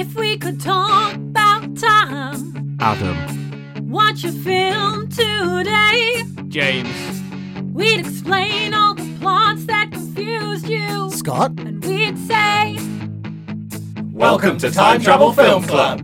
If we could talk about time. Adam. Watch a film today. James. We'd explain all the plots that confused you. Scott. And we'd say, welcome to Time Travel Film Club.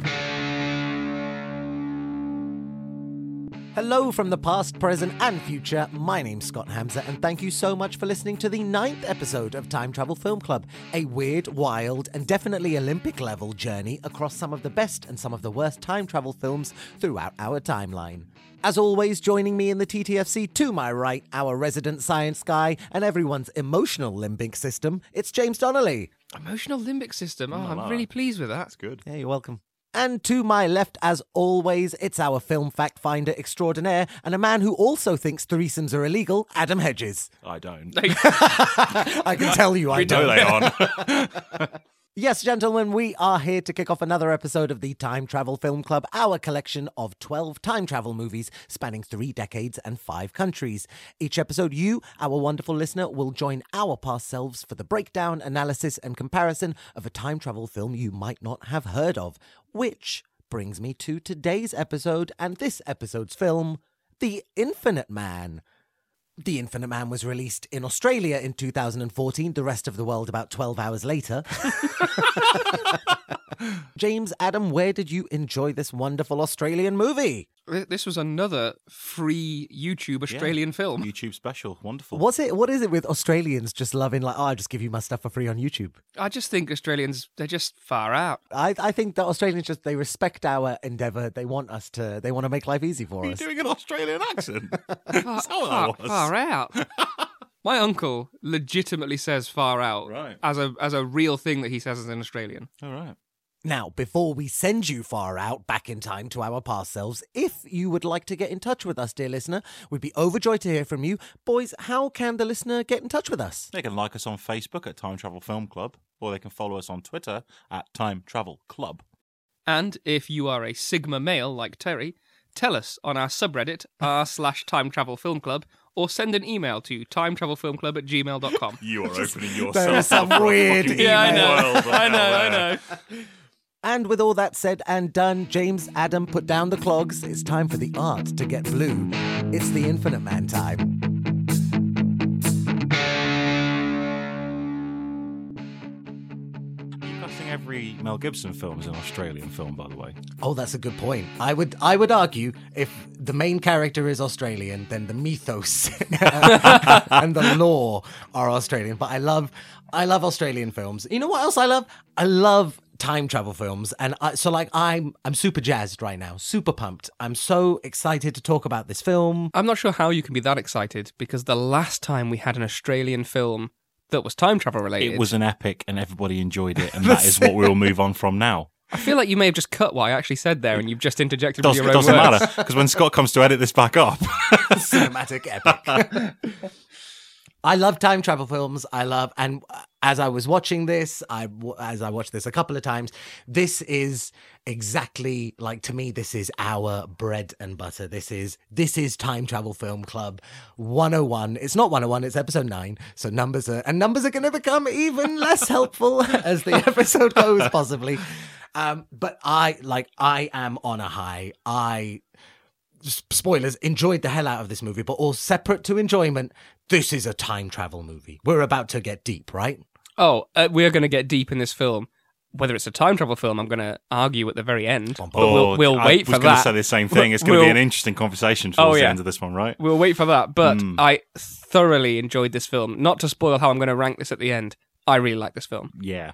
Hello from the past, present and future. My name's Scott Hamza and thank you so much for listening to the 9th episode of Time Travel Film Club, a weird, wild and definitely Olympic-level journey across some of the best and some of the worst time travel films throughout our timeline. As always, joining me in the TTFC, to my right, our resident science guy and everyone's emotional limbic system, it's James Donnelly. Emotional limbic system? Oh, I'm really pleased with that. That's good. Yeah, you're welcome. And to my left, as always, it's our film fact finder extraordinaire and a man who also thinks threesomes are illegal, Adam Hedges. I don't. I can tell you I don't. We know they aren't. Yes, gentlemen, we are here to kick off another episode of the Time Travel Film Club, our collection of 12 time travel movies spanning 3 decades and 5 countries. Each episode, you, our wonderful listener, will join our past selves for the breakdown, analysis and comparison of a time travel film you might not have heard of. Which brings me to today's episode and this episode's film, The Infinite Man. The Infinite Man was released in Australia in 2014, the rest of the world about 12 hours later. James, Adam, where did you enjoy this wonderful Australian movie? This was another free YouTube Australian film. YouTube special. Wonderful. Was it? What is it with Australians just loving, like, oh, I'll just give you my stuff for free on YouTube? I just think Australians, they're just far out. I think that Australians just, they respect our endeavour. They want us to, they want to make life easy for us. You're doing an Australian accent? Far out. My uncle legitimately says far out as a real thing that he says as an Australian. All right. Now, before we send you far out back in time to our past selves, if you would like to get in touch with us, dear listener, we'd be overjoyed to hear from you. Boys, how can the listener get in touch with us? They can like us on Facebook at Time Travel Film Club, or they can follow us on Twitter at Time Travel Club. And if you are a Sigma male like Terry, tell us on our subreddit, r/Time Travel Film Club, or send an email to timetravelfilmclub@gmail.com. You are opening yourself up. Some weird email. Yeah, I know. And with all that said and done, James, Adam, put down the clogs. It's time for the art to get blue. It's the Infinite Man time. I think every Mel Gibson film is an Australian film, by the way. Oh, that's a good point. I would argue if the main character is Australian, then the mythos and the lore are Australian. But I love Australian films. You know what else I love? I love time travel films, and I'm super jazzed right now, super pumped. I'm so excited to talk about this film. I'm not sure how you can be that excited, because the last time we had an Australian film that was time travel related, it was an epic and everybody enjoyed it, and that is what we'll move on from now. I feel like you may have just cut what I actually said there and you've just interjected with your own words. It doesn't matter, because when Scott comes to edit this back up, cinematic epic. I love time travel films. And as I was watching this, as I watched this a couple of times, this is exactly, like, to me, this is our bread and butter. This is Time Travel Film Club 101. It's not 101, it's episode 9. So numbers are going to become even less helpful as the episode goes, possibly. But I am on a high. Spoilers, enjoyed the hell out of this movie, but all separate to enjoyment, this is a time travel movie. We're about to get deep, right? Oh, we're going to get deep in this film. Whether it's a time travel film, I'm going to argue at the very end. But we'll wait for that. I was going to say the same thing. It's going to be an interesting conversation towards the end of this one, right? We'll wait for that, but I thoroughly enjoyed this film. Not to spoil how I'm going to rank this at the end, I really like this film. Yeah.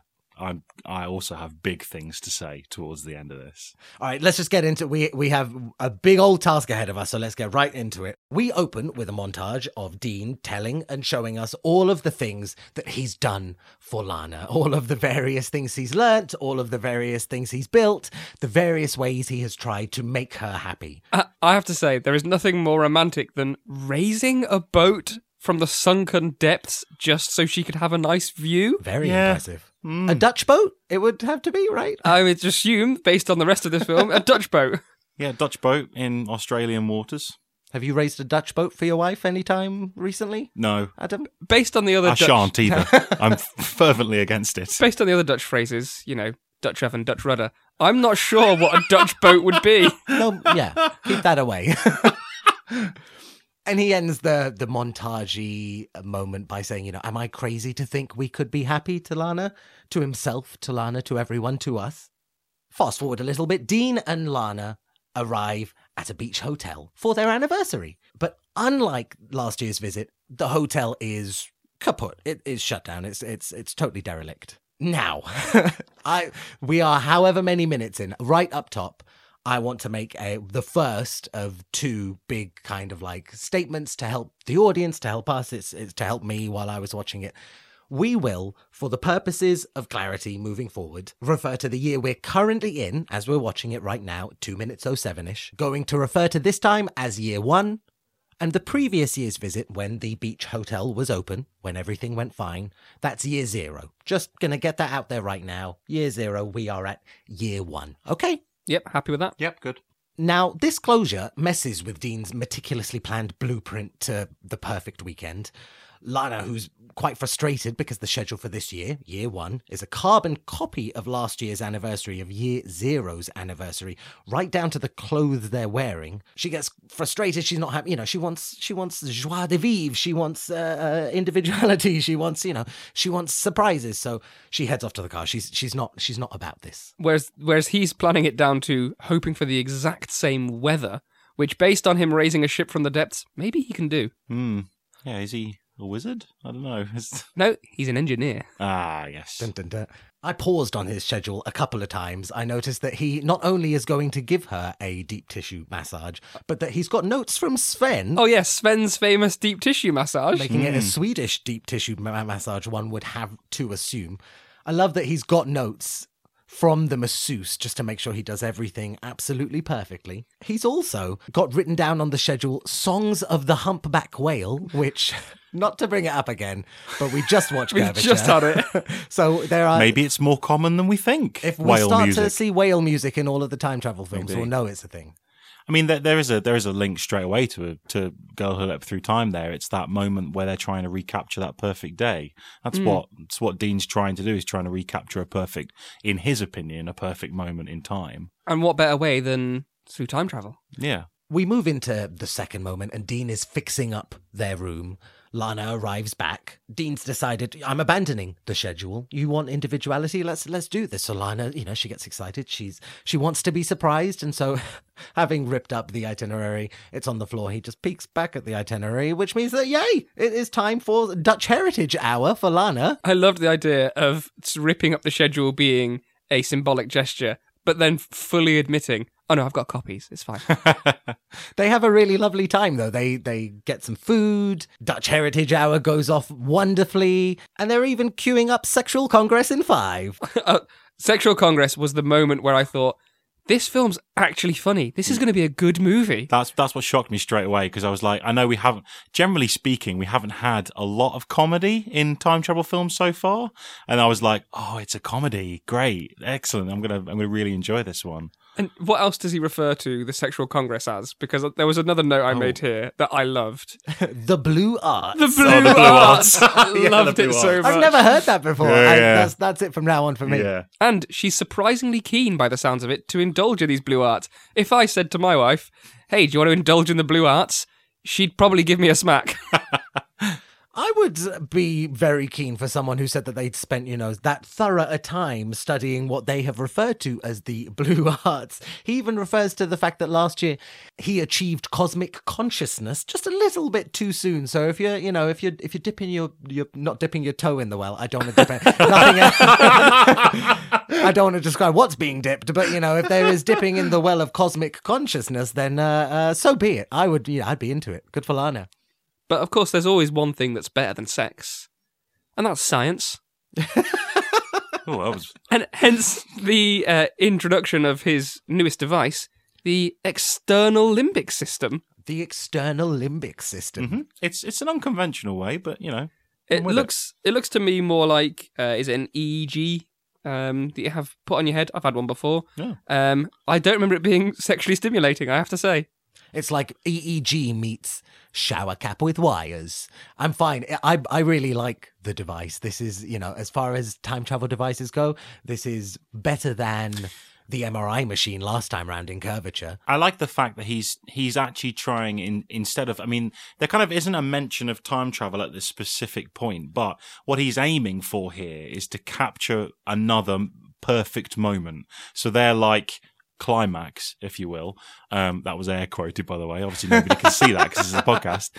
I also have big things to say towards the end of this. All right, let's just get into it. We have a big old task ahead of us, so let's get right into it. We open with a montage of Dean telling and showing us all of the things that he's done for Lana, all of the various things he's learnt, all of the various things he's built, the various ways he has tried to make her happy. I have to say, there is nothing more romantic than raising a boat from the sunken depths just so she could have a nice view. Very impressive. A Dutch boat? It would have to be, right? I would assume, based on the rest of this film, a Dutch boat. Yeah, Dutch boat in Australian waters. Have you raised a Dutch boat for your wife any time recently? No. Adam? Based on the other I shan't either. I'm fervently against it. Based on the other Dutch phrases, you know, Dutch oven, Dutch rudder. I'm not sure what a Dutch boat would be. No, yeah, keep that away. And he ends the montage-y moment by saying, you know, am I crazy to think we could be happy, Talana? To himself, Talana, to everyone, to us. Fast forward a little bit, Dean and Lana arrive at a beach hotel for their anniversary. But unlike last year's visit, the hotel is kaput. It is shut down. It's totally derelict. Now, we are however many minutes in, right up top. I want to make the first of two big kind of like statements to help the audience, to help us, it's to help me while I was watching it. We will, for the purposes of clarity moving forward, refer to the year we're currently in, as we're watching it right now, 2 minutes 07-ish, going to refer to this time as year one, and the previous year's visit when the beach hotel was open, when everything went fine, that's year zero. Just going to get that out there right now. Year zero, we are at year one. Okay? Yep, happy with that. Yep, good. Now, this closure messes with Dean's meticulously planned blueprint to the perfect weekend. Lana, who's quite frustrated because the schedule for this year, year one, is a carbon copy of last year's anniversary, of year zero's anniversary, right down to the clothes they're wearing. She gets frustrated. She's not happy. You know, she wants joie de vivre. She wants individuality. She wants, you know, she wants surprises. So she heads off to the car. She's not about this. Whereas he's planning it down to hoping for the exact same weather, which based on him raising a ship from the depths, maybe he can do. Yeah, is he a wizard? I don't know. No, he's an engineer. Ah, yes. Dun, dun, dun. I paused on his schedule a couple of times. I noticed that he not only is going to give her a deep tissue massage, but that he's got notes from Sven. Oh, yes, Sven's famous deep tissue massage. Making it a Swedish deep tissue massage, one would have to assume. I love that he's got notes from the masseuse just to make sure he does everything absolutely perfectly. He's also got written down on the schedule Songs of the Humpback Whale, which... Not to bring it up again, but we just watched Curvature. We just had it. So there are... Maybe it's more common than we think. If we start to see whale music in all of the time travel films, we'll know it's a thing. I mean, there is a link straight away to Girl Who Leapt Through Time there. It's that moment where they're trying to recapture that perfect day. That's what Dean's trying to do, is trying to recapture a perfect, in his opinion, a perfect moment in time. And what better way than through time travel? Yeah. We move into the second moment and Dean is fixing up their room. Lana arrives back. Dean's decided, I'm abandoning the schedule. You want individuality? Let's do this. So Lana, you know, she gets excited. She wants to be surprised. And so having ripped up the itinerary, it's on the floor. He just peeks back at the itinerary, which means that, yay, it is time for Dutch Heritage Hour for Lana. I loved the idea of ripping up the schedule being a symbolic gesture, but then fully admitting, oh no, I've got copies. It's fine. They have a really lovely time though. They get some food. Dutch Heritage Hour goes off wonderfully. And they're even queuing up Sexual Congress in 5. Sexual Congress was the moment where I thought, this film's actually funny. This is going to be a good movie. That's what shocked me straight away, because I was like, I know we haven't, generally speaking, we haven't had a lot of comedy in time travel films so far. And I was like, oh, it's a comedy. Great. Excellent. I'm going to really enjoy this one. And what else does he refer to the Sexual Congress as? Because there was another note I made here that I loved. The Blue Arts. The Blue Arts. I loved it so much. I've never heard that before. Yeah. That's it from now on for me. Yeah. And she's surprisingly keen, by the sounds of it, to indulge in these Blue Arts. If I said to my wife, hey, do you want to indulge in the Blue Arts? She'd probably give me a smack. I would be very keen for someone who said that they'd spent, you know, that thorough a time studying what they have referred to as the Blue Arts. He even refers to the fact that last year he achieved cosmic consciousness just a little bit too soon. So if you're, you know, if you're dipping you're not dipping your toe in the well. I don't want to dip nothing else. I don't want to describe what's being dipped, but you know, if there is dipping in the well of cosmic consciousness, then so be it. I would, I'd be into it. Good for Lana. But of course, there's always one thing that's better than sex, and that's science. And hence the introduction of his newest device, the external limbic system. The external limbic system. Mm-hmm. It's an unconventional way, but you know, it looks to me more like is it an EEG that you have put on your head? I've had one before. Yeah. I don't remember it being sexually stimulating, I have to say. It's like EEG meets shower cap with wires. I'm fine. I really like the device. This is, you know, as far as time travel devices go, this is better than the MRI machine last time round in Curvature. I like the fact that he's actually trying, instead of, I mean, there kind of isn't a mention of time travel at this specific point, but what he's aiming for here is to capture another perfect moment. So they're like climax, if you will. That was air quoted, by the way. Obviously, nobody can see that because it's a podcast.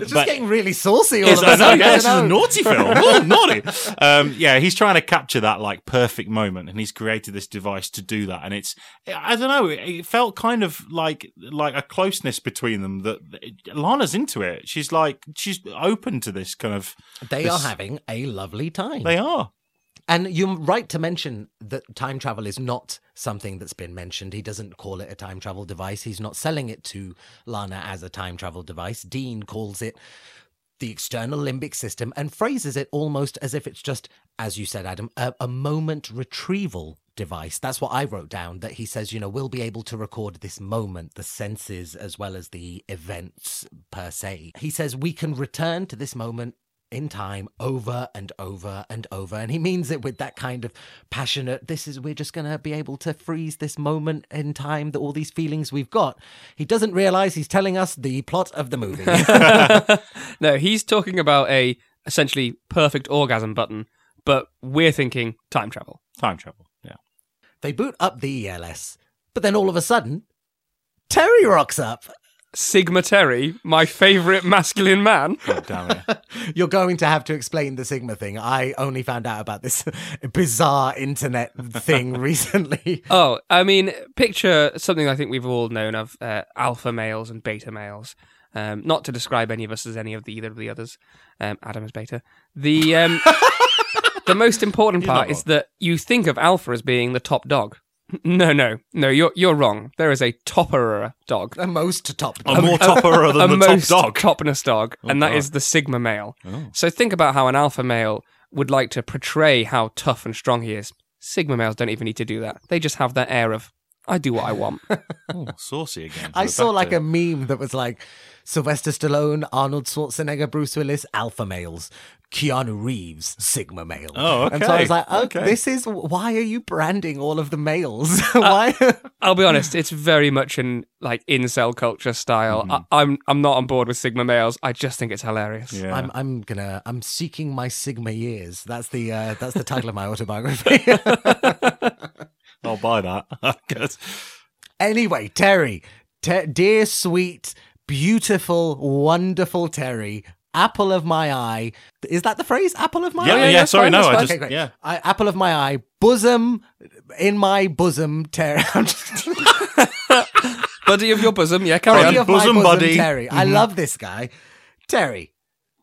It's just getting really saucy. All of a sudden, this is a naughty film. Ooh, naughty. Yeah, he's trying to capture that like perfect moment, and he's created this device to do that. And it's, I don't know, it felt kind of like a closeness between them. That Lana's into it. She's open to this kind of. They are having a lovely time. They are. And you're right to mention that time travel is not something that's been mentioned. He doesn't call it a time travel device. He's not selling it to Lana as a time travel device. Dean calls it the external limbic system and phrases it almost as if it's just, as you said, Adam, a moment retrieval device. That's what I wrote down, that he says, you know, we'll be able to record this moment, the senses as well as the events per se. He says we can return to this moment in time over and over and over. And he means it with that kind of passionate, we're just going to be able to freeze this moment in time, that all these feelings we've got. He doesn't realise he's telling us the plot of the movie. No, he's talking about a essentially perfect orgasm button, but we're thinking time travel. Time travel, yeah. They boot up the ELS, but then all of a sudden, Terry rocks up. Sigma Terry, my favourite masculine man. God damn it. You're going to have to explain the Sigma thing. I only found out about this bizarre internet thing recently. Oh, I mean, picture something I think we've all known of, alpha males and beta males. Not to describe any of us as any of either of the others. Adam is beta. The most important part is that you think of alpha as being the top dog. No, you're wrong. There is a topperer dog. A most top dog. A more topperer than the top dog. A most topness dog, and that is the Sigma male. Oh. So think about how an alpha male would like to portray how tough and strong he is. Sigma males don't even need to do that. They just have that air of, I do what I want. Oh, saucy again. I saw like a meme that was like, Sylvester Stallone, Arnold Schwarzenegger, Bruce Willis, alpha males. Keanu Reeves, Sigma male. Oh, okay. And so I was like, okay. This is, why are you branding all of the males? Why? I'll be honest, it's very much in like incel culture style. I'm not on board with Sigma males. I just think it's hilarious. Yeah. I'm seeking my Sigma years. That's the title of my autobiography. I'll buy that. I guess. Anyway, Terry, dear sweet, beautiful, wonderful Terry. Apple of my eye. Is that the phrase? Apple of my eye? Yeah, sorry, no. Apple of my eye. Bosom, in my bosom, Terry. Buddy of your bosom, yeah, carry on. Buddy of my bosom, buddy. Terry. I love this guy. Terry.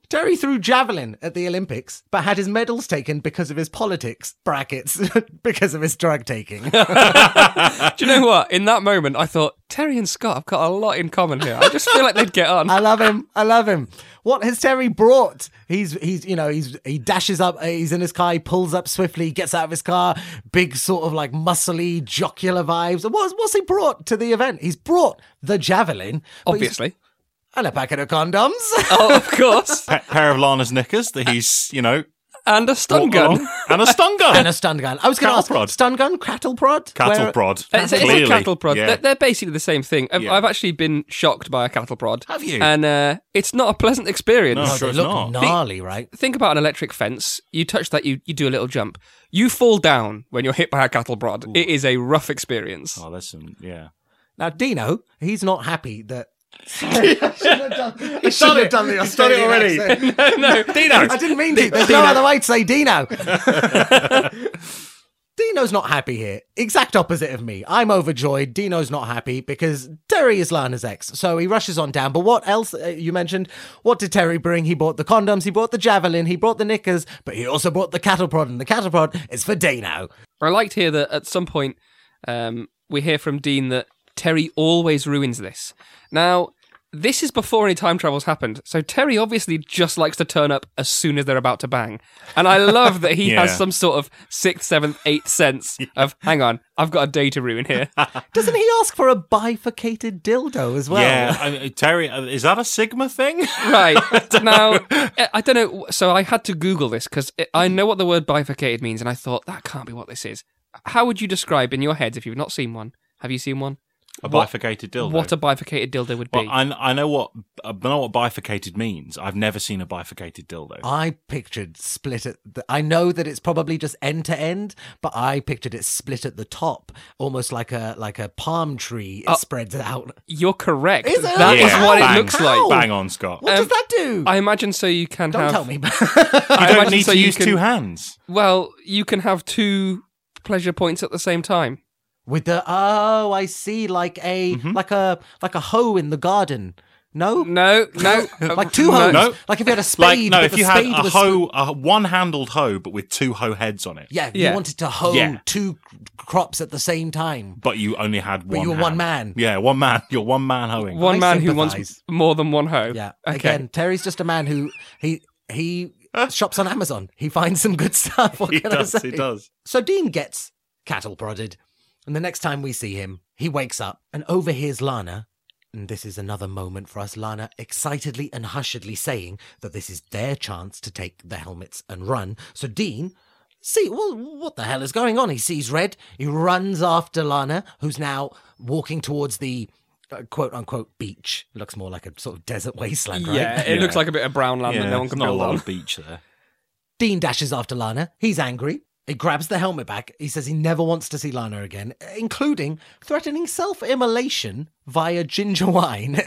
Terry threw javelin at the Olympics, but had his medals taken because of his politics, brackets, because of his drug taking. Do you know what? In that moment, I thought, Terry and Scott have got a lot in common here. I just feel like they'd get on. I love him. What has Terry brought? He dashes up, he's in his car, he pulls up swiftly, gets out of his car, big sort of like muscly, jocular vibes. What's he brought to the event? He's brought the javelin. Obviously. And a packet of condoms. Oh, of course. A pair of Lana's knickers that he's, you know. And a stun gun. I was going to ask. Prod. Stun gun? Cattle prod? Cattle prod. It's a cattle prod. Yeah. They're basically the same thing. I've actually been shocked by a cattle prod. Have you? And it's not a pleasant experience. No, sure it's not. Gnarly, right? Think about an electric fence. You touch that, you do a little jump. You fall down when you're hit by a cattle prod. Ooh. It is a rough experience. Oh, listen, yeah. Now, Dino, he's not happy that... Sorry, I should have done the Australian already. Accent. No, Dino. I didn't mean to. There's no other way to say Dino. Dino's not happy here. Exact opposite of me. I'm overjoyed. Dino's not happy because Terry is Lana's ex. So he rushes on down. But what else? You mentioned, what did Terry bring? He bought the condoms. He brought the javelin. He brought the knickers. But he also brought the cattle prod. And the cattle prod is for Dino. I liked here that at some point we hear from Dean that Terry always ruins this. Now, This is before any time travel's happened, so Terry obviously just likes to turn up as soon as they're about to bang. And I love that he has some sort of sixth, seventh, eighth sense of, hang on, I've got a day to ruin here. Doesn't he ask for a bifurcated dildo as well? Yeah, I mean, Terry, is that a Sigma thing? Right. Now, I don't know, so I had to Google this, because I know what the word bifurcated means, and I thought, that can't be what this is. How would you describe in your head, if you've not seen one, have you seen one? Bifurcated dildo. What a bifurcated dildo would be. Well, I know what bifurcated means. I've never seen a bifurcated dildo. I pictured split at... I know that it's probably just end to end, but I pictured it split at the top, almost like a palm tree. It spreads out. You're correct. Is it? That is what it looks like. Bang on, Scott. What does that do? I imagine so you can Don't tell me. You don't need to use two hands. Well, you can have two pleasure points at the same time. With the I see, like a hoe in the garden. No. Like two hoes. No. Like if you had a spade. Like, no, if you had a hoe, a one-handled hoe, but with two hoe heads on it. Yeah, you wanted to hoe two crops at the same time. But you only had one. But you were one man. Yeah, one man. You're one man hoeing. One man who wants more than one hoe. Yeah. Okay. Again, Terry's just a man who he shops on Amazon. He finds some good stuff. What can I say? He does. So Dean gets cattle prodded. And the next time we see him, he wakes up and overhears Lana, and this is another moment for us, Lana excitedly and hushedly saying that this is their chance to take the helmets and run. So Dean, what the hell is going on? He sees red, he runs after Lana, who's now walking towards the quote-unquote beach. It looks more like a sort of desert wasteland, right? Yeah, it looks like a bit of brown land that no one can build on. There's not a lot of beach there. Dean dashes after Lana. He's angry. He grabs the helmet back. He says he never wants to see Lana again, including threatening self-immolation via ginger wine.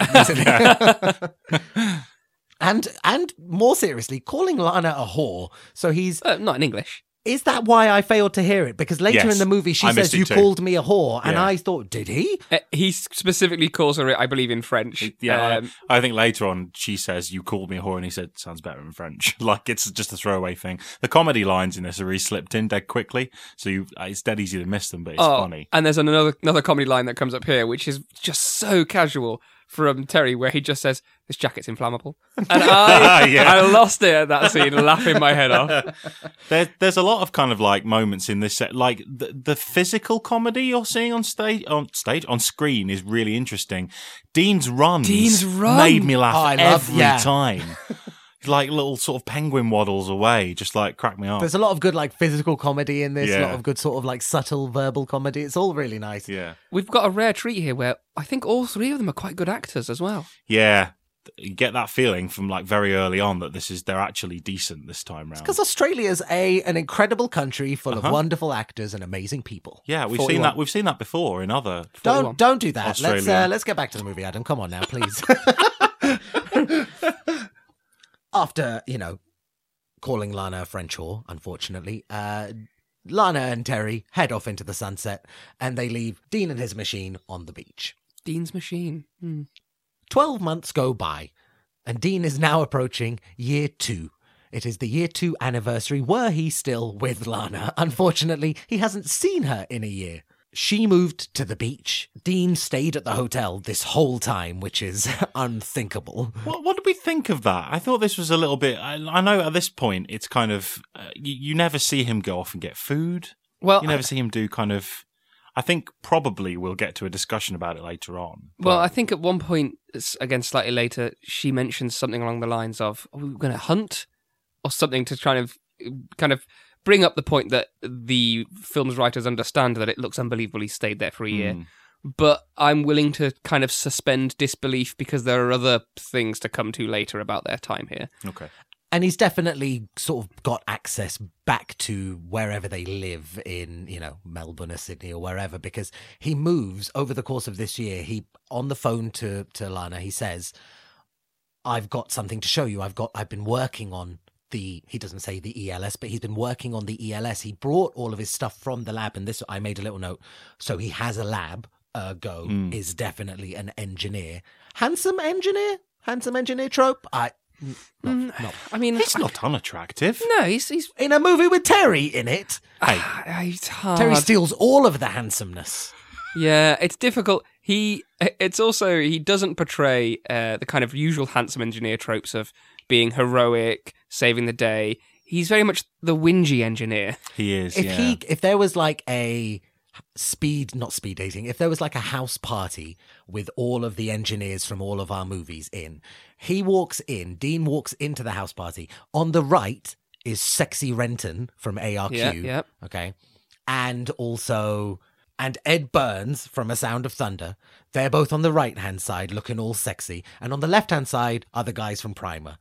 And more seriously, calling Lana a whore. So he's... not in English. Is that why I failed to hear it? Because later in the movie, she says, you called me a whore. And I thought, did he? He specifically calls her it, I believe, in French. Yeah, I think later on, she says, you called me a whore. And he said, sounds better in French. Like, it's just a throwaway thing. The comedy lines in this are really slipped in dead quickly. So it's dead easy to miss them, but it's funny. And there's another comedy line that comes up here, which is just so casual from Terry, where he just says, this jacket's inflammable. And I lost it at that scene, laughing my head off. There's a lot of kind of like moments in this set, like the physical comedy you're seeing on screen is really interesting. Dean's run made me laugh every time. Like little sort of penguin waddles away, just like crack me up. There's a lot of good like physical comedy in this, a lot of good sort of like subtle verbal comedy. It's all really nice. Yeah. We've got a rare treat here where I think all three of them are quite good actors as well. Yeah. You get that feeling from like very early on that they're actually decent this time round. It's because Australia's an incredible country full of wonderful actors and amazing people. Yeah, we've 41. Seen that. We've seen that before in other. Don't do that. Australia. Let's get back to the movie, Adam. Come on now, please. After, calling Lana a French whore, unfortunately, Lana and Terry head off into the sunset and they leave Dean and his machine on the beach. Dean's machine. 12 months go by and Dean is now approaching year 2. It is the year 2 anniversary. Were he still with Lana? Unfortunately, he hasn't seen her in a year. She moved to the beach. Dean stayed at the hotel this whole time, which is unthinkable. What did we think of that? I thought this was a little bit... I know at this point, it's kind of... you never see him go off and get food. Well, you never see him do kind of... I think probably we'll get to a discussion about it later on. But... Well, I think at one point, again, slightly later, she mentions something along the lines of, are we going to hunt? Or something to kind of bring up the point that the film's writers understand that it looks unbelievable he stayed there for a year. But I'm willing to kind of suspend disbelief because there are other things to come to later about their time here. Okay. And he's definitely sort of got access back to wherever they live in, Melbourne or Sydney or wherever, because he moves over the course of this year. He, on the phone to Lana, he says, I've got something to show you. I've been working on... he doesn't say the ELS, but he's been working on the ELS. He brought all of his stuff from the lab, and this, I made a little note. So he has a lab, ergo is definitely an engineer. Handsome engineer trope? I mean, he's not unattractive. No, he's in a movie with Terry in it. Hey. It's hard. Terry steals all of the handsomeness. Yeah, it's difficult. It's also, he doesn't portray the kind of usual handsome engineer tropes of being heroic, saving the day. He's very much the whingy engineer. He is. If there was like a if there was like a house party with all of the engineers from all of our movies in, Dean walks into the house party. On the right is Sexy Renton from ARQ. Yeah. Okay. And Ed Burns from A Sound of Thunder. They're both on the right-hand side looking all sexy. And on the left-hand side are the guys from Primer.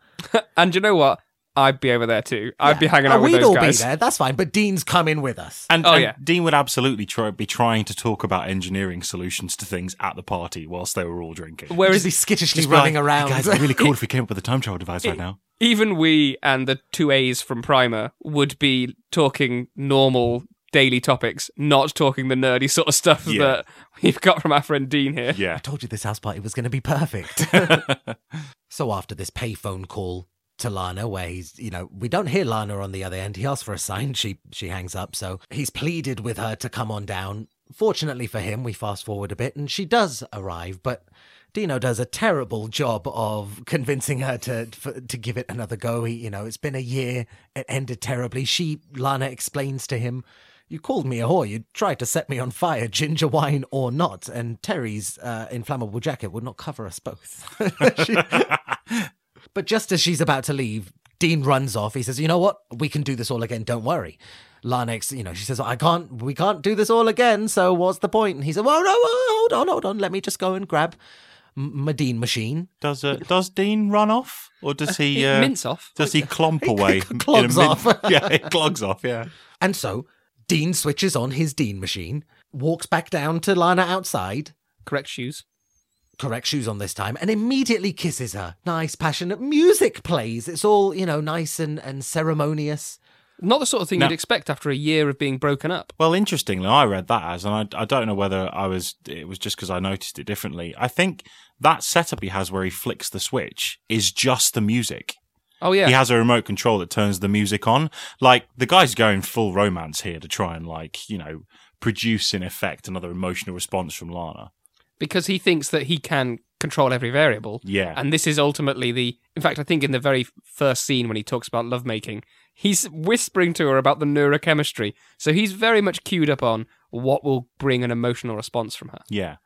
And you know what? I'd be over there too. I'd be hanging out with those guys. We'd all be there, that's fine. But Dean's coming with us. And Dean would absolutely be trying to talk about engineering solutions to things at the party whilst they were all drinking. Whereas he's skittishly running around. Hey guys, it'd be really cool if we came up with a time travel device right now. Even we and the two A's from Primer would be talking normal daily topics, not talking the nerdy sort of stuff that we've got from our friend Dean here. Yeah. I told you this house party was going to be perfect. So after this payphone call to Lana, where he's, we don't hear Lana on the other end. He asks for a sign. She hangs up. So he's pleaded with her to come on down. Fortunately for him, we fast forward a bit and she does arrive, but Dino does a terrible job of convincing her to give it another go. It's been a year. It ended terribly. Lana explains to him, "You called me a whore. You tried to set me on fire, ginger wine or not. And Terry's inflammable jacket would not cover us both." But just as she's about to leave, Dean runs off. He says, "You know what? We can do this all again. Don't worry." Lana, she says, "We can't do this all again. So what's the point?" And he said, "Well, no, hold on. Let me just go and grab my Dean machine." Does Dean run off, or does he mince off? Does he clomp away? Clogs off. Yeah, it clogs off. Yeah. And so Dean switches on his Dean machine, walks back down to Lana outside. Correct shoes on this time, and immediately kisses her. Nice, passionate music plays. It's all, nice and ceremonious. Not the sort of thing you'd expect after a year of being broken up. Well, interestingly, I read that and I don't know whether it was just because I noticed it differently. I think that setup he has where he flicks the switch is just the music. Oh, yeah. He has a remote control that turns the music on. Like, the guy's going full romance here to try and, produce, in effect, another emotional response from Lana. Because he thinks that he can control every variable. Yeah. And this is ultimately in fact, I think in the very first scene when he talks about lovemaking, he's whispering to her about the neurochemistry. So he's very much cued up on what will bring an emotional response from her. Yeah.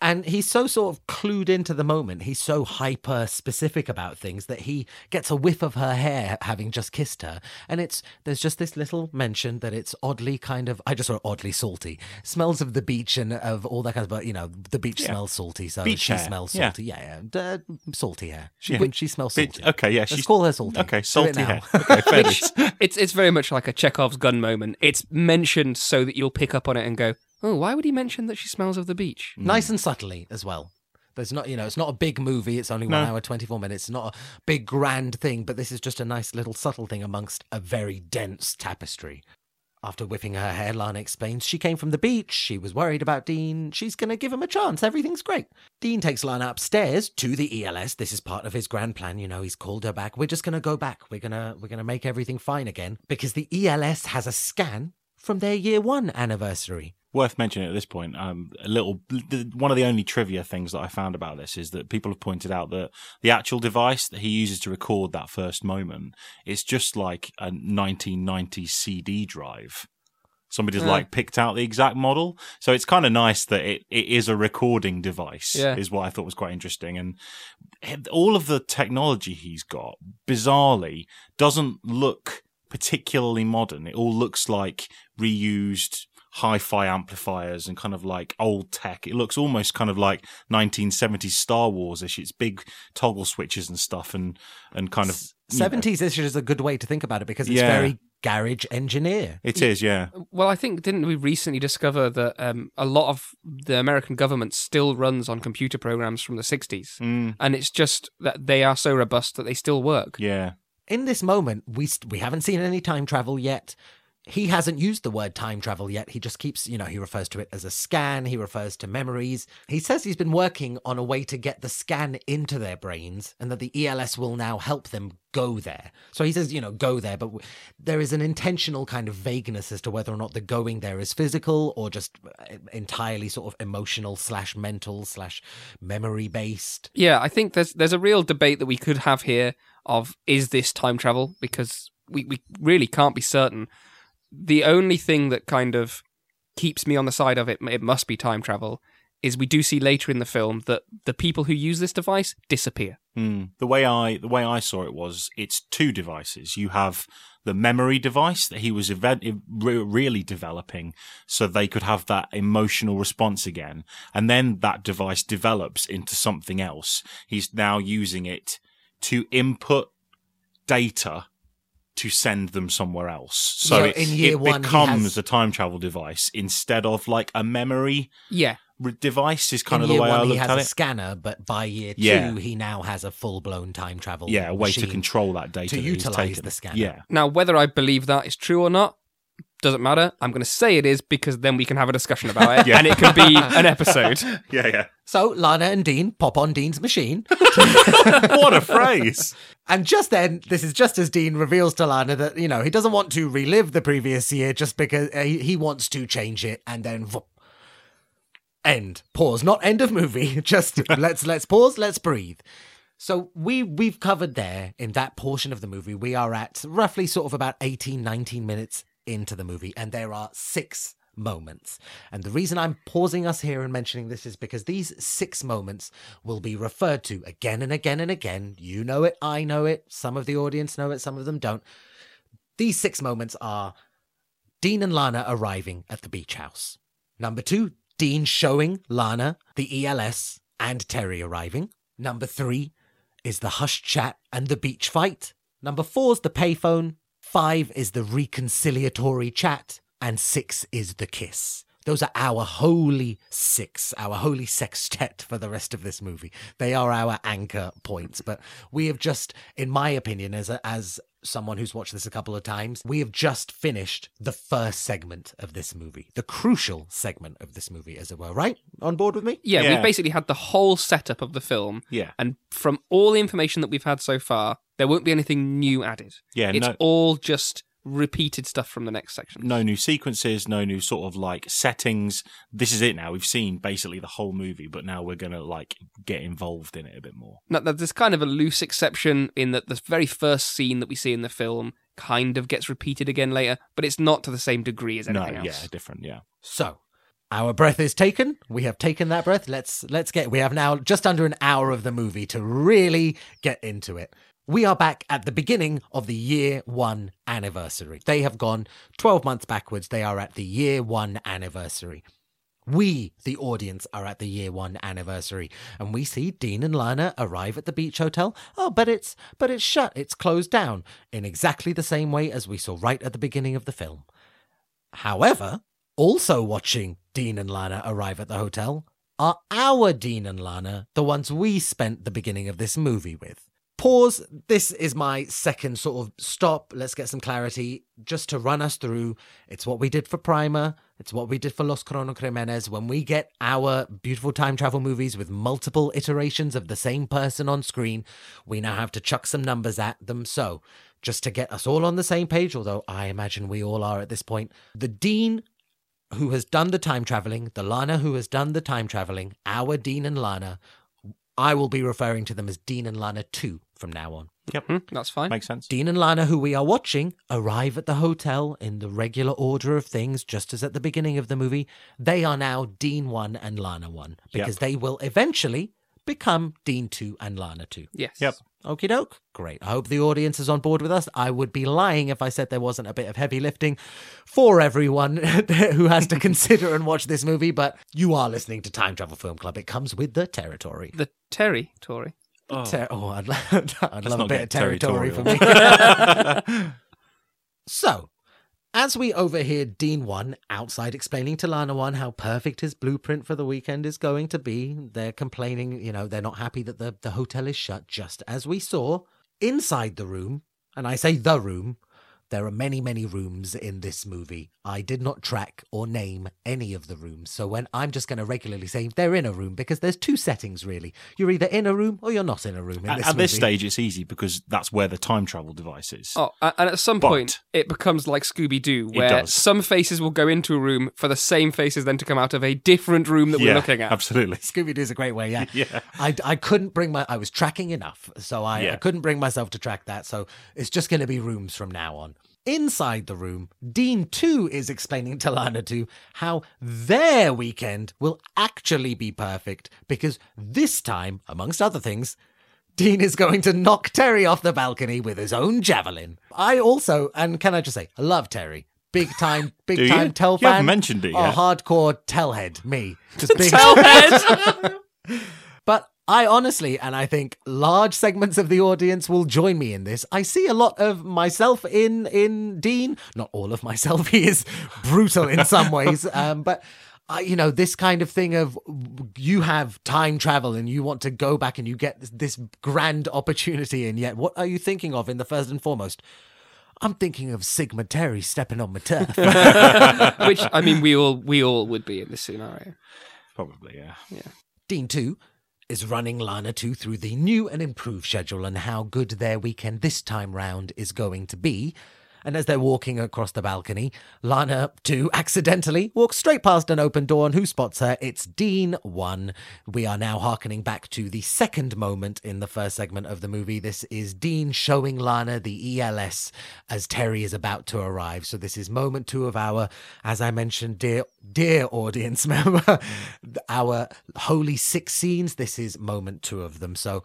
And he's so sort of clued into the moment. He's so hyper specific about things that he gets a whiff of her hair having just kissed her. And there's just this little mention that it's oddly oddly salty. Smells of the beach and of all that kind of, the beach smells salty. So beach hair. Smells salty. Yeah. Salty hair. She smells salty. Okay, yeah. Let's call her salty. Okay, salty hair. Okay, fair enough. It's very much like a Chekhov's gun moment. It's mentioned so that you'll pick up on it and go, "Oh, why would he mention that she smells of the beach?" Nice and subtly as well. There's not, it's not a big movie. It's only 1 hour, 24 minutes. It's not a big grand thing, but this is just a nice little subtle thing amongst a very dense tapestry. After whipping her hair, Lana explains she came from the beach. She was worried about Dean. She's going to give him a chance. Everything's great. Dean takes Lana upstairs to the ELS. This is part of his grand plan. He's called her back. We're just going to go back. We're going to make everything fine again, because the ELS has a scan from their year one anniversary. Worth mentioning at this point, one of the only trivia things that I found about this is that people have pointed out that the actual device that he uses to record that first moment is just like a 1990 CD drive. Somebody's picked out the exact model. So it's kind of nice that it is a recording device, is what I thought was quite interesting. And all of the technology he's got, bizarrely, doesn't look particularly modern. It all looks like reused hi-fi amplifiers and kind of like old tech. It looks almost kind of like 1970s Star Wars-ish. It's big toggle switches and stuff and kind of... 70s-ish is a good way to think about it, because it's very garage engineer. It is, yeah. Well, I think, didn't we recently discover that a lot of the American government still runs on computer programs from the 60s? Mm. And it's just that they are so robust that they still work. Yeah. In this moment, we haven't seen any time travel yet. He hasn't used the word time travel yet. He just keeps, he refers to it as a scan. He refers to memories. He says he's been working on a way to get the scan into their brains and that the ELS will now help them go there. So he says, go there, but there is an intentional kind of vagueness as to whether or not the going there is physical or just entirely sort of emotional / mental / memory based. Yeah, I think there's a real debate that we could have here of, is this time travel? Because we really can't be certain. The only thing that kind of keeps me on the side of it must be time travel, is we do see later in the film that the people who use this device disappear. Mm. The way I saw it was, it's two devices. You have the memory device that he was really developing so they could have that emotional response again. And then that device develops into something else. He's now using it to input data to send them somewhere else. So it becomes a time travel device instead of like a memory device is kind of the way I looked at it. He has a scanner, but by year two, he now has a full-blown time travel a way to control that data. To utilize the scanner. Yeah. Now, whether I believe that is true or not, doesn't matter. I'm going to say it is because then we can have a discussion about it and it can be an episode. Yeah. So Lana and Dean pop on Dean's machine. What a phrase. And just then, this is just as Dean reveals to Lana that, he doesn't want to relive the previous year just because he wants to change it, and then end. Pause. Not end of movie. Just let's pause. Let's breathe. So we've covered there in that portion of the movie. We are at roughly sort of about 18, 19 minutes into the movie, and there are 6 moments. And the reason I'm pausing us here and mentioning this is because these 6 moments will be referred to again and again and again. You know it, I know it, some of the audience know it, some of them don't. These 6 moments are Dean and Lana arriving at the beach house. Number 2, Dean showing Lana the ELS and Terry arriving. Number 3 is the hushed chat and the beach fight. Number 4 is the payphone. 5 is the reconciliatory chat, and 6 is the kiss. Those are our holy 6, our holy sextet for the rest of this movie. They are our anchor points. But we have just, in my opinion, as someone who's watched this a couple of times, we have just finished the first segment of this movie, the crucial segment of this movie, as it were, right? On board with me? Yeah, we basically had the whole setup of the film. Yeah. And from all the information that we've had so far, there won't be anything new added. Yeah, it's all just repeated stuff from the next section. No new sequences, no new sort of like settings. This is it now. We've seen basically the whole movie, but now we're going to like get involved in it a bit more. Now, there's kind of a loose exception in that the very first scene that we see in the film kind of gets repeated again later, but it's not to the same degree as anything else. No, different, So, our breath is taken. We have taken that breath. We have now just under an hour of the movie to really get into it. We are back at the beginning of the year 1 anniversary. They have gone 12 months backwards. They are at the year 1 anniversary. We, the audience, are at the year 1 anniversary. And we see Dean and Lana arrive at the beach hotel. Oh, but it's shut. It's closed down in exactly the same way as we saw right at the beginning of the film. However, also watching Dean and Lana arrive at the hotel are our Dean and Lana, the ones we spent the beginning of this movie with. Pause. This is my second sort of stop. Let's get some clarity just to run us through. It's what we did for Primer. It's what we did for Los Cronocrímenes. When we get our beautiful time travel movies with multiple iterations of the same person on screen, we now have to chuck some numbers at them. So just to get us all on the same page, although I imagine we all are at this point, the Dean who has done the time traveling, the Lana who has done the time traveling, our Dean and Lana, I will be referring to them as Dean and Lana 2 from now on. Yep, that's fine. Makes sense. Dean and Lana, who we are watching, arrive at the hotel in the regular order of things, just as at the beginning of the movie. They are now Dean 1 and Lana 1, because they will eventually become Dean 2 and Lana 2. Yes. Yep. Okie doke. Great. I hope the audience is on board with us. I would be lying if I said there wasn't a bit of heavy lifting for everyone who has to consider and watch this movie, but you are listening to Time Travel Film Club. It comes with the territory. The territory? Oh, I'd love a bit of territory for me. So, as we overhear Dean 1 outside explaining to Lana 1 how perfect his blueprint for the weekend is going to be, they're complaining, they're not happy that the hotel is shut, just as we saw. Inside the room, and I say the room, There are many, many rooms in this movie. I did not track or name any of the rooms. So when I'm just going to regularly say they're in a room, because there's two settings, really. You're either in a room or you're not in a room. At this stage, it's easy because that's where the time travel device is. Oh, and at some point, it becomes like Scooby-Doo, where some faces will go into a room for the same faces then to come out of a different room that we're looking at. Absolutely. Scooby-Doo's a great way, yeah. Yeah. I couldn't bring I was tracking enough, so I couldn't bring myself to track that. So it's just going to be rooms from now on. Inside the room, Dean too is explaining to Lana too how their weekend will actually be perfect because this time, amongst other things, Dean is going to knock Terry off the balcony with his own javelin. I also, and can I just say, I love Terry. Big time Tell fan. You haven't mentioned it yet. Hardcore Tellhead, me. Just big Tellhead! But I honestly, and I think large segments of the audience will join me in this, I see a lot of myself in Dean. Not all of myself, he is brutal in some ways, but... you know, this kind of thing of you have time travel and you want to go back and you get this grand opportunity, and yet what are you thinking of in the first and foremost? I'm thinking of Sigma Terry stepping on my turf. Which, I mean, we all would be in this scenario. Probably, yeah. Dean 2 is running Lana 2 through the new and improved schedule and how good their weekend this time round is going to be. And as they're walking across the balcony, Lana, too, accidentally walks straight past an open door, and who spots her? It's Dean 1. We are now hearkening back to the second moment in the first segment of the movie. This is Dean showing Lana the ELS as Terry is about to arrive. So this is moment 2 of our, as I mentioned, dear audience member, our Holy Six scenes. This is moment 2 of them. So...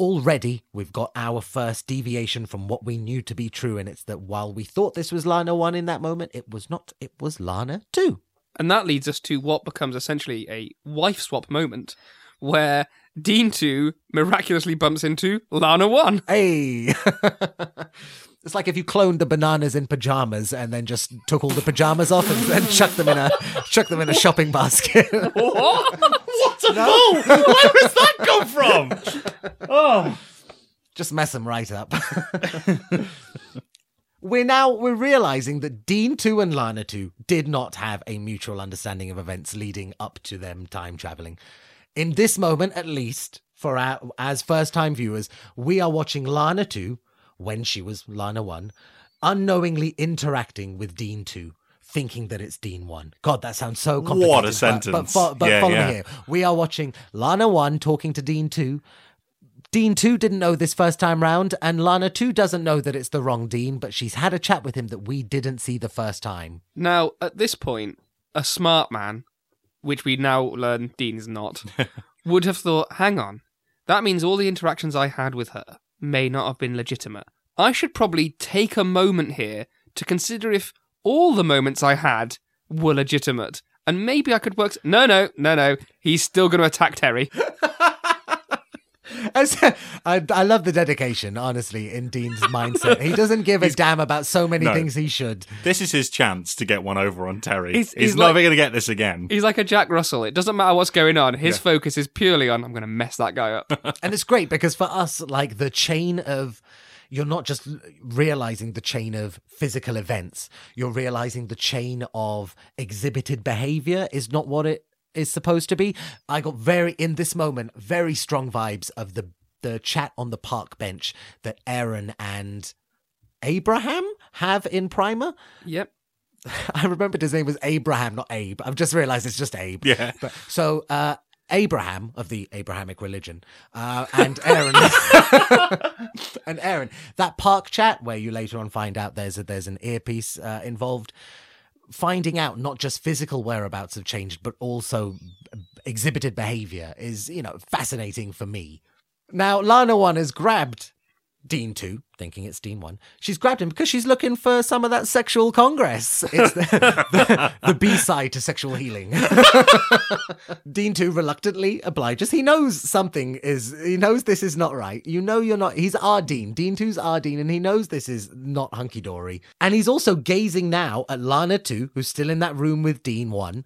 already, we've got our first deviation from what we knew to be true, and it's that while we thought this was Lana 1 in that moment, it was not. It was Lana 2. And that leads us to what becomes essentially a wife swap moment, where Dean 2 miraculously bumps into Lana 1. Hey! It's like if you cloned the bananas in pajamas and then just took all the pajamas off and chucked them in a shopping basket. What? What a fool! Where does that come from? Oh, just mess them right up. We're realizing that Dean 2 and Lana 2 did not have a mutual understanding of events leading up to them time traveling. In this moment, at least for as first time viewers, we are watching Lana 2 when she was Lana 1, unknowingly interacting with Dean 2. Thinking that it's Dean 1. God, that sounds so complicated. What a sentence. But follow me here. We are watching Lana 1 talking to Dean 2. Dean 2 didn't know this first time round, and Lana 2 doesn't know that it's the wrong Dean, but she's had a chat with him that we didn't see the first time. Now, at this point, a smart man, which we now learn Dean is not, would have thought, hang on, that means all the interactions I had with her may not have been legitimate. I should probably take a moment here to consider if all the moments I had were legitimate. And maybe I could work... No. He's still going to attack Terry. I love the dedication, honestly, in Dean's mindset. He doesn't give a damn about so many things he should. This is his chance to get one over on Terry. He's never going to get this again. He's like a Jack Russell. It doesn't matter what's going on. His focus is purely on, I'm going to mess that guy up. And it's great because for us, like, the chain of... you're not just realizing the chain of physical events. You're realizing the chain of exhibited behavior is not what it is supposed to be. I got very strong vibes of the chat on the park bench that Aaron and Abraham have in Primer. Yep. I remembered his name was Abraham, not Abe. I've just realized it's just Abe. Yeah. But, so, Abraham of the Abrahamic religion and Aaron that park chat where you later on find out there's an earpiece involved, finding out not just physical whereabouts have changed but also exhibited behavior is, you know, fascinating for me. Now Lana 1 has grabbed Dean 2, thinking it's Dean 1. She's grabbed him because she's looking for some of that sexual congress. It's the B-side to sexual healing. Dean 2 reluctantly obliges. He knows something is... he knows this is not right. You know you're not... he's our Dean. Dean 2's our Dean, and he knows this is not hunky-dory. And he's also gazing now at Lana 2, who's still in that room with Dean 1.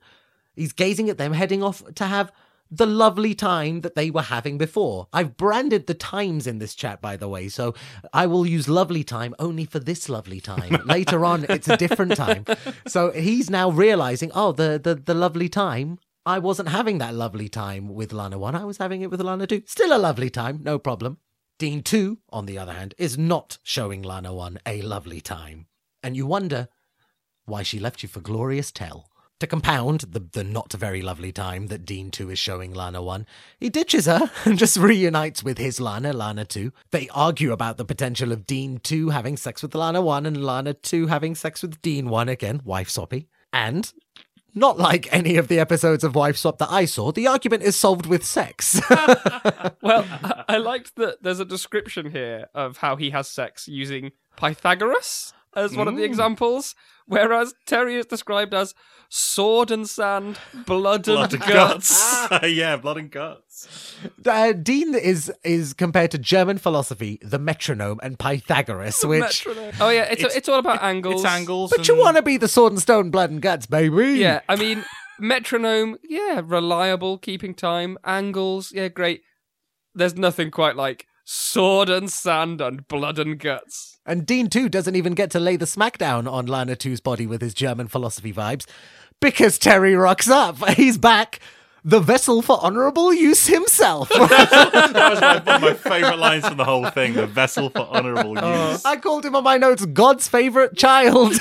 He's gazing at them, heading off to have the lovely time that they were having before. I've branded the times in this chat, by the way, so I will use lovely time only for this lovely time. Later on, it's a different time. So he's now realizing, oh, the lovely time, I wasn't having that lovely time with Lana 1. I was having it with Lana 2. Still a lovely time, no problem. Dean 2, on the other hand, is not showing Lana 1 a lovely time. And you wonder why she left you for Glorious Tell. To compound the not very lovely time that Dean 2 is showing Lana 1, he ditches her and just reunites with his Lana, Lana 2. They argue about the potential of Dean 2 having sex with Lana 1 and Lana 2 having sex with Dean 1 again, wife swappy. And not like any of the episodes of Wife Swap that I saw, the argument is solved with sex. Well, I liked that there's a description here of how he has sex using Pythagoras as one of the examples, whereas Terry is described as sword and sand, blood and guts. Yeah, blood and guts. Dean is compared to German philosophy, the metronome, and Pythagoras, which... Oh yeah, it's all about angles. It's angles. But you want to be the sword and stone, blood and guts, baby! Yeah, I mean, metronome, yeah, reliable, keeping time, angles, yeah, great. There's nothing quite like sword and sand and blood and guts. And Dean 2 doesn't even get to lay the smackdown on Lana 2's body with his German philosophy vibes because Terry rocks up. He's back, the vessel for honourable use himself. That was one of my favourite lines from the whole thing, the vessel for honourable use. I called him on my notes God's favourite child.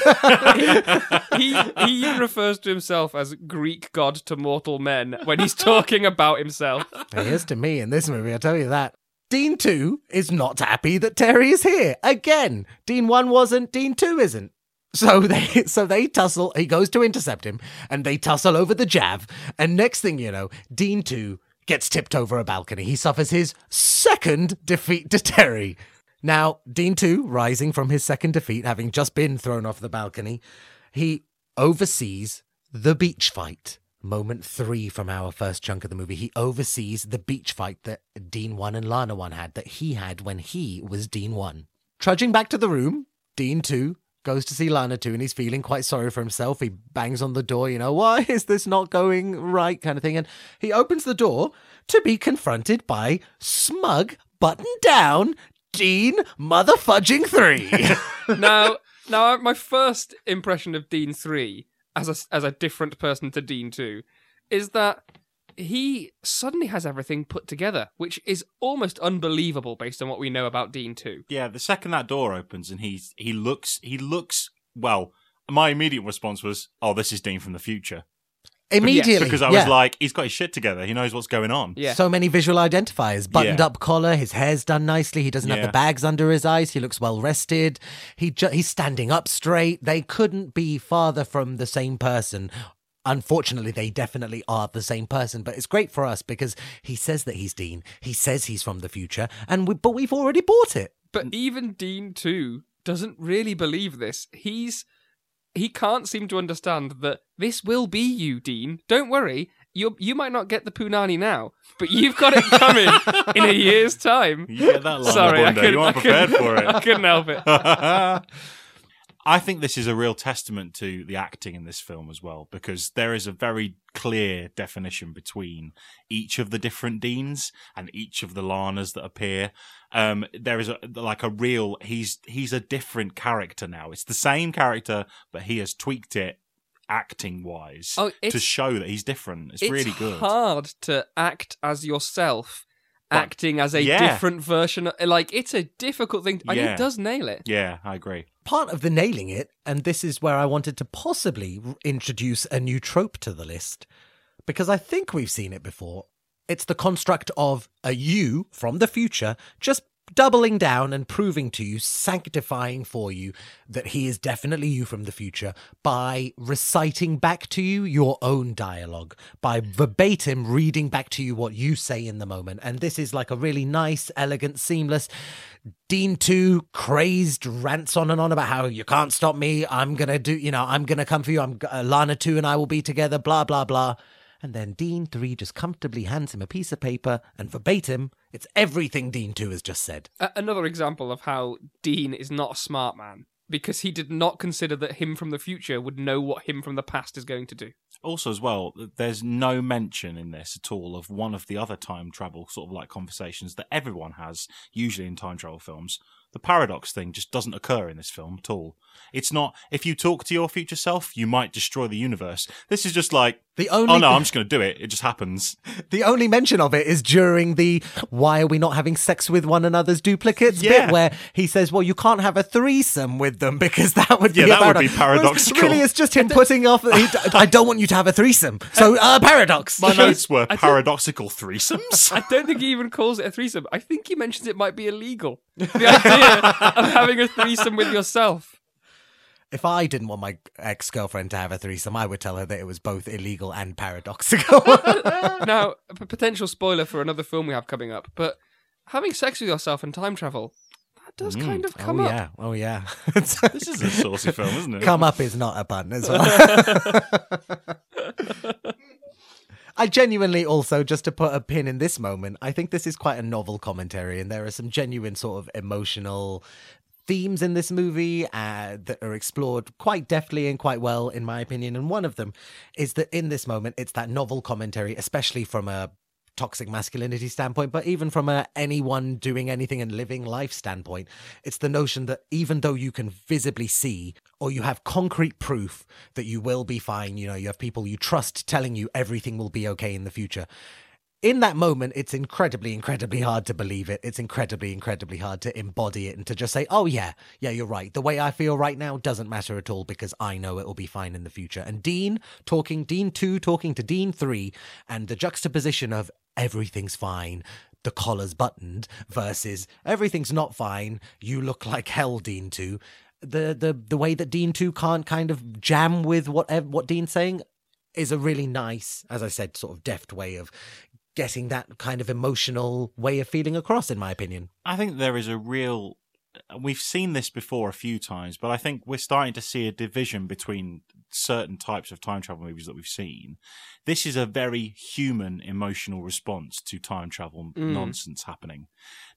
He refers to himself as Greek god to mortal men when he's talking about himself. He is to me in this movie, I tell you that. Dean 2 is not happy that Terry is here. Again, Dean 1 wasn't, Dean 2 isn't. So they tussle, he goes to intercept him, and they tussle over the jab, and next thing you know, Dean 2 gets tipped over a balcony. He suffers his second defeat to Terry. Now, Dean 2, rising from his second defeat, having just been thrown off the balcony, he oversees the beach fight. Moment 3 from our first chunk of the movie. He oversees the beach fight that Dean 1 and Lana 1 had, that he had when he was Dean 1. Trudging back to the room, Dean 2 goes to see Lana 2 and he's feeling quite sorry for himself. He bangs on the door, you know, why is this not going right kind of thing. And he opens the door to be confronted by smug, button-down Dean motherfudging 3. Now, my first impression of Dean 3 as a different person to Dean 2, is that he suddenly has everything put together, which is almost unbelievable based on what we know about Dean 2. Yeah, the second that door opens and he looks, well, my immediate response was, oh, this is Dean from the future. Immediately. Yes, because I was like, he's got his shit together. He knows what's going on. Yeah. So many visual identifiers. Buttoned up collar. His hair's done nicely. He doesn't have the bags under his eyes. He looks well rested. He's standing up straight. They couldn't be farther from the same person. Unfortunately, they definitely are the same person. But it's great for us because he says that he's Dean. He says he's from the future. But we've already bought it. But even Dean, too, doesn't really believe this. He can't seem to understand that this will be you, Dean. Don't worry. You might not get the Punani now, but you've got it coming in a year's time. You get that line. Sorry, you weren't prepared for it. I couldn't help it. I think this is a real testament to the acting in this film as well, because there is a very clear definition between each of the different Deans and each of the Lanas that appear. There is he's a different character now. It's the same character, but he has tweaked it acting-wise to show that he's different. It's really good. It's hard to act as yourself. Acting as a different version. It's a difficult thing. And he does nail it. Yeah, I agree. Part of the nailing it, and this is where I wanted to possibly introduce a new trope to the list, because I think we've seen it before. It's the construct of a you from the future just doubling down and proving to you, sanctifying for you, that he is definitely you from the future by reciting back to you your own dialogue, by verbatim reading back to you what you say in the moment. And this is like a really nice, elegant, seamless... Dean 2, crazed, rants on and on about how you can't stop me, I'm going to come for you, Lana 2 and I will be together, blah, blah, blah. And then Dean 3 just comfortably hands him a piece of paper and verbatim, it's everything Dean 2 has just said. Another example of how Dean is not a smart man. because he did not consider that him from the future would know what him from the past is going to do. Also, as well, there's no mention in this at all of one of the other time travel sort of like conversations that everyone has, usually in time travel films. The paradox thing just doesn't occur in this film at all. It's not, if you talk to your future self, you might destroy the universe. This is just like, I'm just going to do it. It just happens. The only mention of it is during the why are we not having sex with one another's duplicates bit, where he says, well, you can't have a threesome with them because that would be a paradox. Really, it's just him putting off, I don't want you to have a threesome. So, paradox. My notes were paradoxical threesomes. I don't think he even calls it a threesome. I think he mentions it might be illegal. The idea of having a threesome with yourself. If I didn't want my ex-girlfriend to have a threesome, I would tell her that it was both illegal and paradoxical. Now, a potential spoiler for another film we have coming up, but having sex with yourself and time travel, that does kind of come up. Oh, yeah. Oh, yeah. This is a saucy film, isn't it? Come up is not a button as well. I genuinely also, just to put a pin in this moment, I think this is quite a novel commentary, and there are some genuine sort of emotional themes in this movie that are explored quite deftly and quite well, in my opinion. And one of them is that in this moment, it's that novel commentary, especially from a toxic masculinity standpoint, but even from a anyone doing anything and living life standpoint. It's the notion that even though you can visibly see or you have concrete proof that you will be fine, you know, you have people you trust telling you everything will be okay in the future. In that moment, it's incredibly, incredibly hard to believe it. It's incredibly, incredibly hard to embody it and to just say, oh, yeah, you're right. The way I feel right now doesn't matter at all because I know it will be fine in the future. And Dean 2 talking to Dean 3, and the juxtaposition of everything's fine, the collar's buttoned, versus everything's not fine, you look like hell, Dean 2. The way that Dean 2 can't kind of jam with what Dean's saying is a really nice, as I said, sort of deft way of getting that kind of emotional way of feeling across, in my opinion. I think there is a real... We've seen this before a few times, but I think we're starting to see a division between certain types of time travel movies that we've seen. This is a very human emotional response to time travel nonsense happening.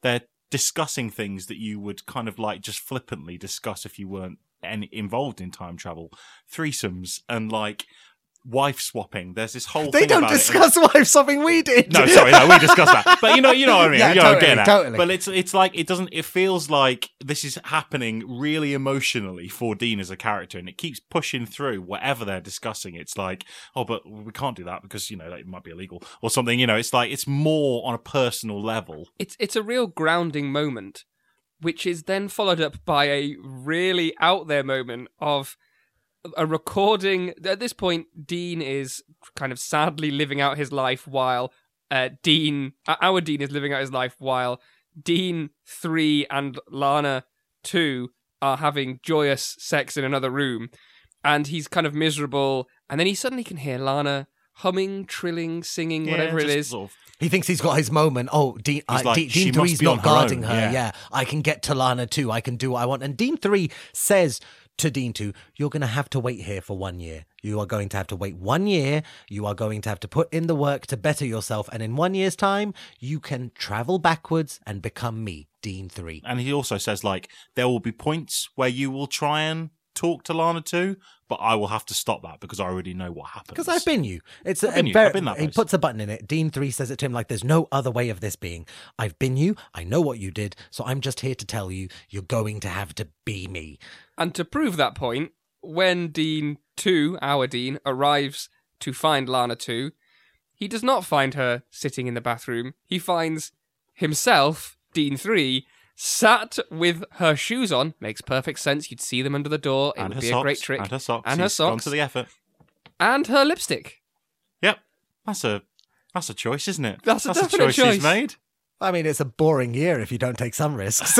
They're discussing things that you would kind of like just flippantly discuss if you weren't involved in time travel. Threesomes and like... wife swapping. There's this whole thing about it. They don't discuss wife swapping. We did. No, sorry, no, we discussed that. But you know what I mean. Yeah, you know, totally. But it's like it doesn't. It feels like this is happening really emotionally for Dean as a character, and it keeps pushing through whatever they're discussing. It's like, oh, but we can't do that because you know that it might be illegal or something. You know, it's like it's more on a personal level. It's a real grounding moment, which is then followed up by a really out there moment of a recording. At this point, Dean is kind of sadly living out his life while Dean is living out his life while Dean 3 and Lana 2 are having joyous sex in another room, and he's kind of miserable, and then he suddenly can hear Lana humming, trilling, singing, whatever it is. Sort of... He thinks he's got his moment. Oh, Dean 3's not guarding her. Yeah, I can get to Lana 2. I can do what I want. And Dean 3 says... to Dean 2, you're going to have to wait here for 1 year. You are going to have to wait 1 year. You are going to have to put in the work to better yourself. And in 1 year's time, you can travel backwards and become me, Dean 3. And he also says, like, there will be points where you will try and talk to Lana 2, but I will have to stop that because I already know what happens. Because I've been you. I've been that place. He puts a button in it. Dean 3 says it to him like, there's no other way of this being. I've been you. I know what you did. So I'm just here to tell you, you're going to have to be me. And to prove that point, when Dean 2, our Dean, arrives to find Lana 2, he does not find her sitting in the bathroom. He finds himself, Dean 3, sat with her shoes on. Makes perfect sense. You'd see them under the door. It would be a great trick. And her socks. And her socks. Gone to the effort. And her lipstick. Yep. That's a choice, isn't it? That's a choice he's made. I mean, it's a boring year if you don't take some risks.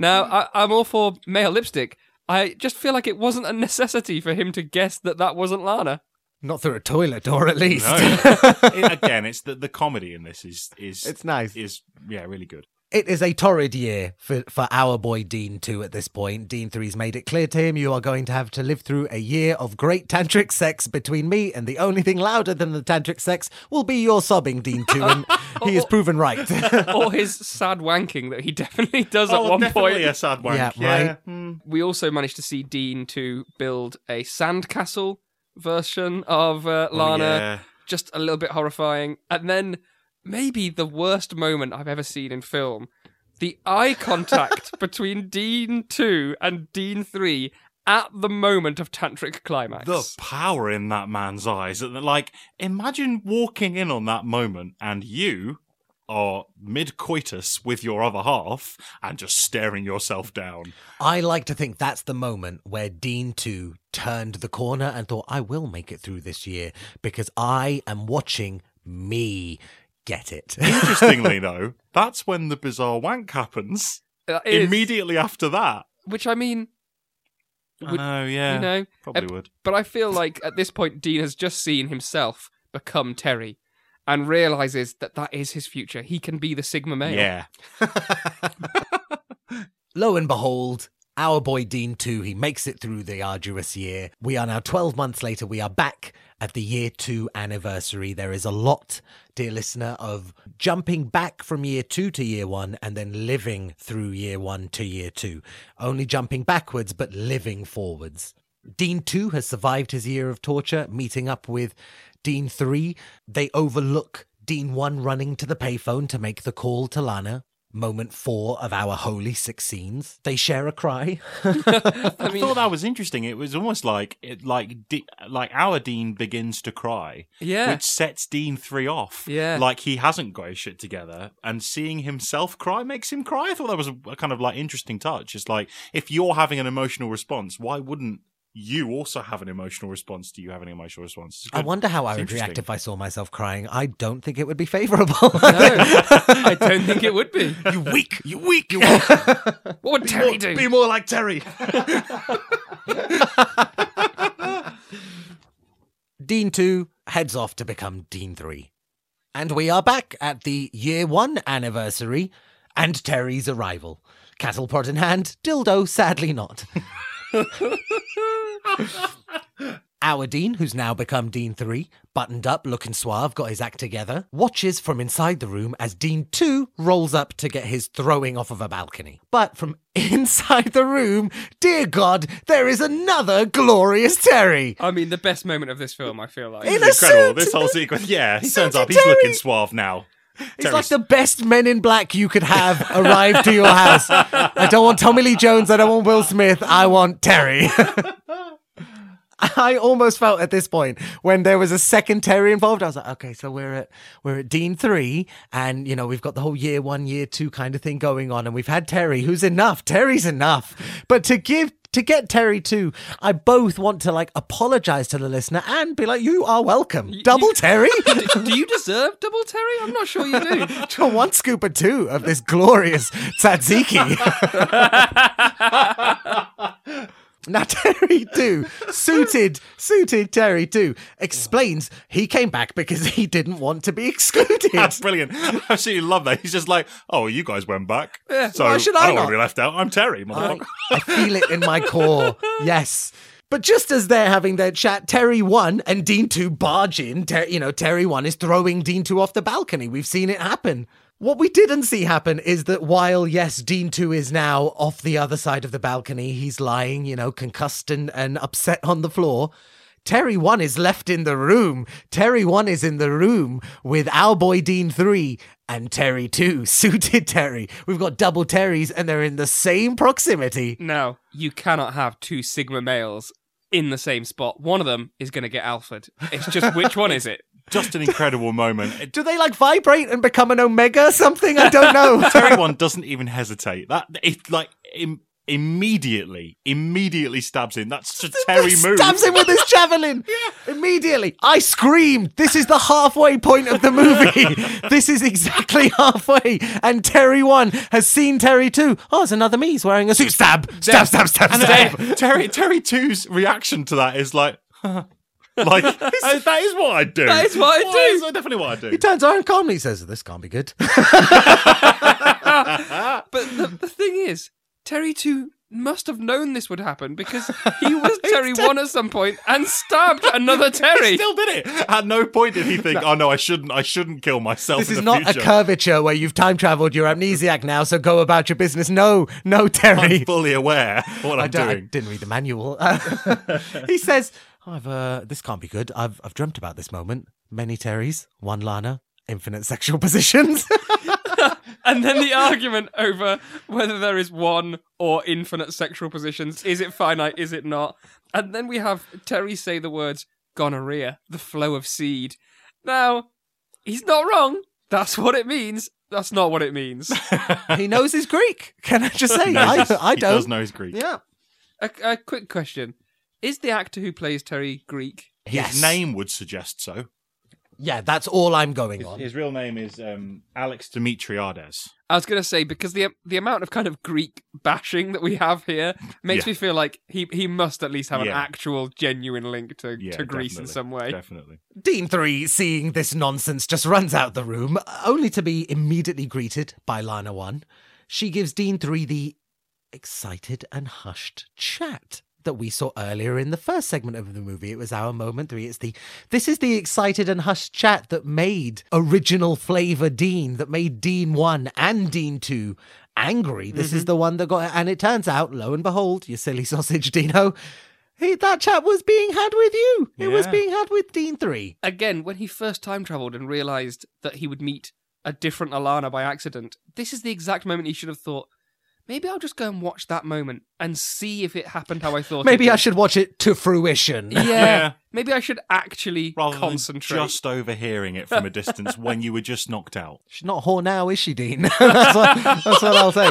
Now, I'm all for male lipstick. I just feel like it wasn't a necessity for him to guess that wasn't Lana. Not through a toilet door, at least. No. Again, it's the comedy in this is it's nice. Is really good. It is a torrid year for our boy Dean 2 at this point. Dean 3's made it clear to him, you are going to have to live through a year of great tantric sex between me, and the only thing louder than the tantric sex will be your sobbing, Dean 2, and he is proven right. Or his sad wanking that he definitely does at one point. Oh, definitely a sad wank. Yeah, right. Mm. We also managed to see Dean 2 build a sandcastle version of Lana. Yeah. Just a little bit horrifying. And then... maybe the worst moment I've ever seen in film. The eye contact between Dean 2 and Dean 3 at the moment of tantric climax. The power in that man's eyes. Like, imagine walking in on that moment and you are mid-coitus with your other half and just staring yourself down. I like to think that's the moment where Dean 2 turned the corner and thought, I will make it through this year because I am watching me. Get it. Interestingly, though, that's when the bizarre wank happens. Immediately after that. Which, I mean... Probably would. But I feel like at this point, Dean has just seen himself become Terry and realises that that is his future. He can be the Sigma male. Yeah. Lo and behold... our boy Dean 2, he makes it through the arduous year. We are now 12 months later. We are back at the year 2 anniversary. There is a lot, dear listener, of jumping back from year 2 to year 1 and then living through year 1 to year 2. Only jumping backwards, but living forwards. Dean 2 has survived his year of torture, meeting up with Dean 3. They overlook Dean 1 running to the payphone to make the call to Lana. Moment 4 of our holy 6 scenes. They share a cry. I thought that was interesting. It was almost like our Dean begins to cry, yeah, which sets Dean 3 off. Yeah, like he hasn't got his shit together, and seeing himself cry makes him cry. I thought that was a kind of like interesting touch. It's like if you're having an emotional response, why wouldn't you also have an emotional response to you having an emotional response? I wonder how I would react if I saw myself crying. I don't think it would be favourable. No, I don't think it would be. You weak. What would Terry do? Be more like Terry. Dean 2 heads off to become Dean 3. And we are back at the year 1 anniversary and Terry's arrival. Cattle prod in hand, dildo sadly not. Our Dean, who's now become Dean 3, buttoned up, looking suave, got his act together, watches from inside the room as Dean 2 rolls up to get his throwing off of a balcony. But from inside the room, dear God, there is another glorious Terry. I mean, the best moment of this film, I feel like. Incredible, this whole sequence. Yeah, he turns up, he's looking suave now. It's Terry's. Like the best Men in Black you could have arrive to your house. I don't want Tommy Lee Jones. I don't want Will Smith. I want Terry. I almost felt at this point when there was a second Terry involved, I was like, okay, so we're at Dean 3 and, you know, we've got the whole year 1, year 2 kind of thing going on and we've had Terry who's enough. Terry's enough. But to get Terry 2, I both want to apologise to the listener and be like, you are welcome. Double Terry? Do you deserve double Terry? I'm not sure you do. One scoop or two of this glorious tzatziki. Now, Terry 2, suited Terry 2, explains he came back because he didn't want to be excluded. That's brilliant. I absolutely love that. He's just like, oh, you guys went back. Yeah, so why should I not want to be left out. I'm Terry, motherfucker. I feel it in my core. Yes. But just as they're having their chat, Terry 1 and Dean 2 barge in. Terry 1 is throwing Dean 2 off the balcony. We've seen it happen. What we didn't see happen is that while, yes, Dean 2 is now off the other side of the balcony, he's lying, concussed and upset on the floor, Terry 1 is left in the room. Terry 1 is in the room with our boy Dean 3 and Terry 2, suited Terry. We've got double Terrys and they're in the same proximity. No, you cannot have two Sigma males in the same spot. One of them is going to get alphaed. It's just, which one is it? Just an incredible moment. Do they vibrate and become an omega or something? I don't know. Terry 1 doesn't even hesitate. That it's immediately stabs him. That's a Terry move. Stabs him with his javelin. Yeah. Immediately. I screamed. This is the halfway point of the movie. This is exactly halfway. And Terry 1 has seen Terry 2. Oh, it's another me. He's wearing a suit. Stab. And Terry 2's reaction to that is like... that is what I do. That is what I do. That's definitely what I do. He turns around calmly and says, this can't be good. But the thing is, Terry 2 must have known this would happen because he was Terry 1 at some point and stabbed another Terry. He still did it. At no point did he think, I shouldn't kill myself in the future. This is not a curvature where you've time traveled, you're amnesiac now, so go about your business. No, Terry. I'm fully aware of what I'm doing. I didn't read the manual. He says, this can't be good. I've dreamt about this moment. Many Terrys, one Lana, infinite sexual positions. And then the argument over whether there is one or infinite sexual positions. Is it finite? Is it not? And then we have Terry say the words gonorrhea, the flow of seed. Now, he's not wrong. That's what it means. That's not what it means. He knows his Greek. Can I just say? I don't. He does know his Greek. Yeah. A quick question. Is the actor who plays Terry Greek? His name would suggest so. Yeah, that's all I'm going on. His real name is Alex Dimitriades. I was going to say, because the amount of kind of Greek bashing that we have here makes me feel like he must at least have an actual genuine link to Greece in some way. Definitely. Dean 3, seeing this nonsense, just runs out the room, only to be immediately greeted by Lana 1. She gives Dean 3 the excited and hushed chat that we saw earlier in the first segment of the movie. It was our moment 3. This is the excited and hushed chat that made original flavour Dean, that made Dean 1 and Dean 2 angry. This is the one that got... And it turns out, lo and behold, you silly sausage, Dino, that chat was being had with you. It was being had with Dean 3. Again, when he first time travelled and realised that he would meet a different Alana by accident, this is the exact moment he should have thought, maybe I'll just go and watch that moment and see if it happened how I thought it did. Maybe I should watch it to fruition. Yeah. Maybe I should actually concentrate. Rather than just overhearing it from a distance when you were just knocked out. She's not whore now, is she, Dean? That's what I'll say.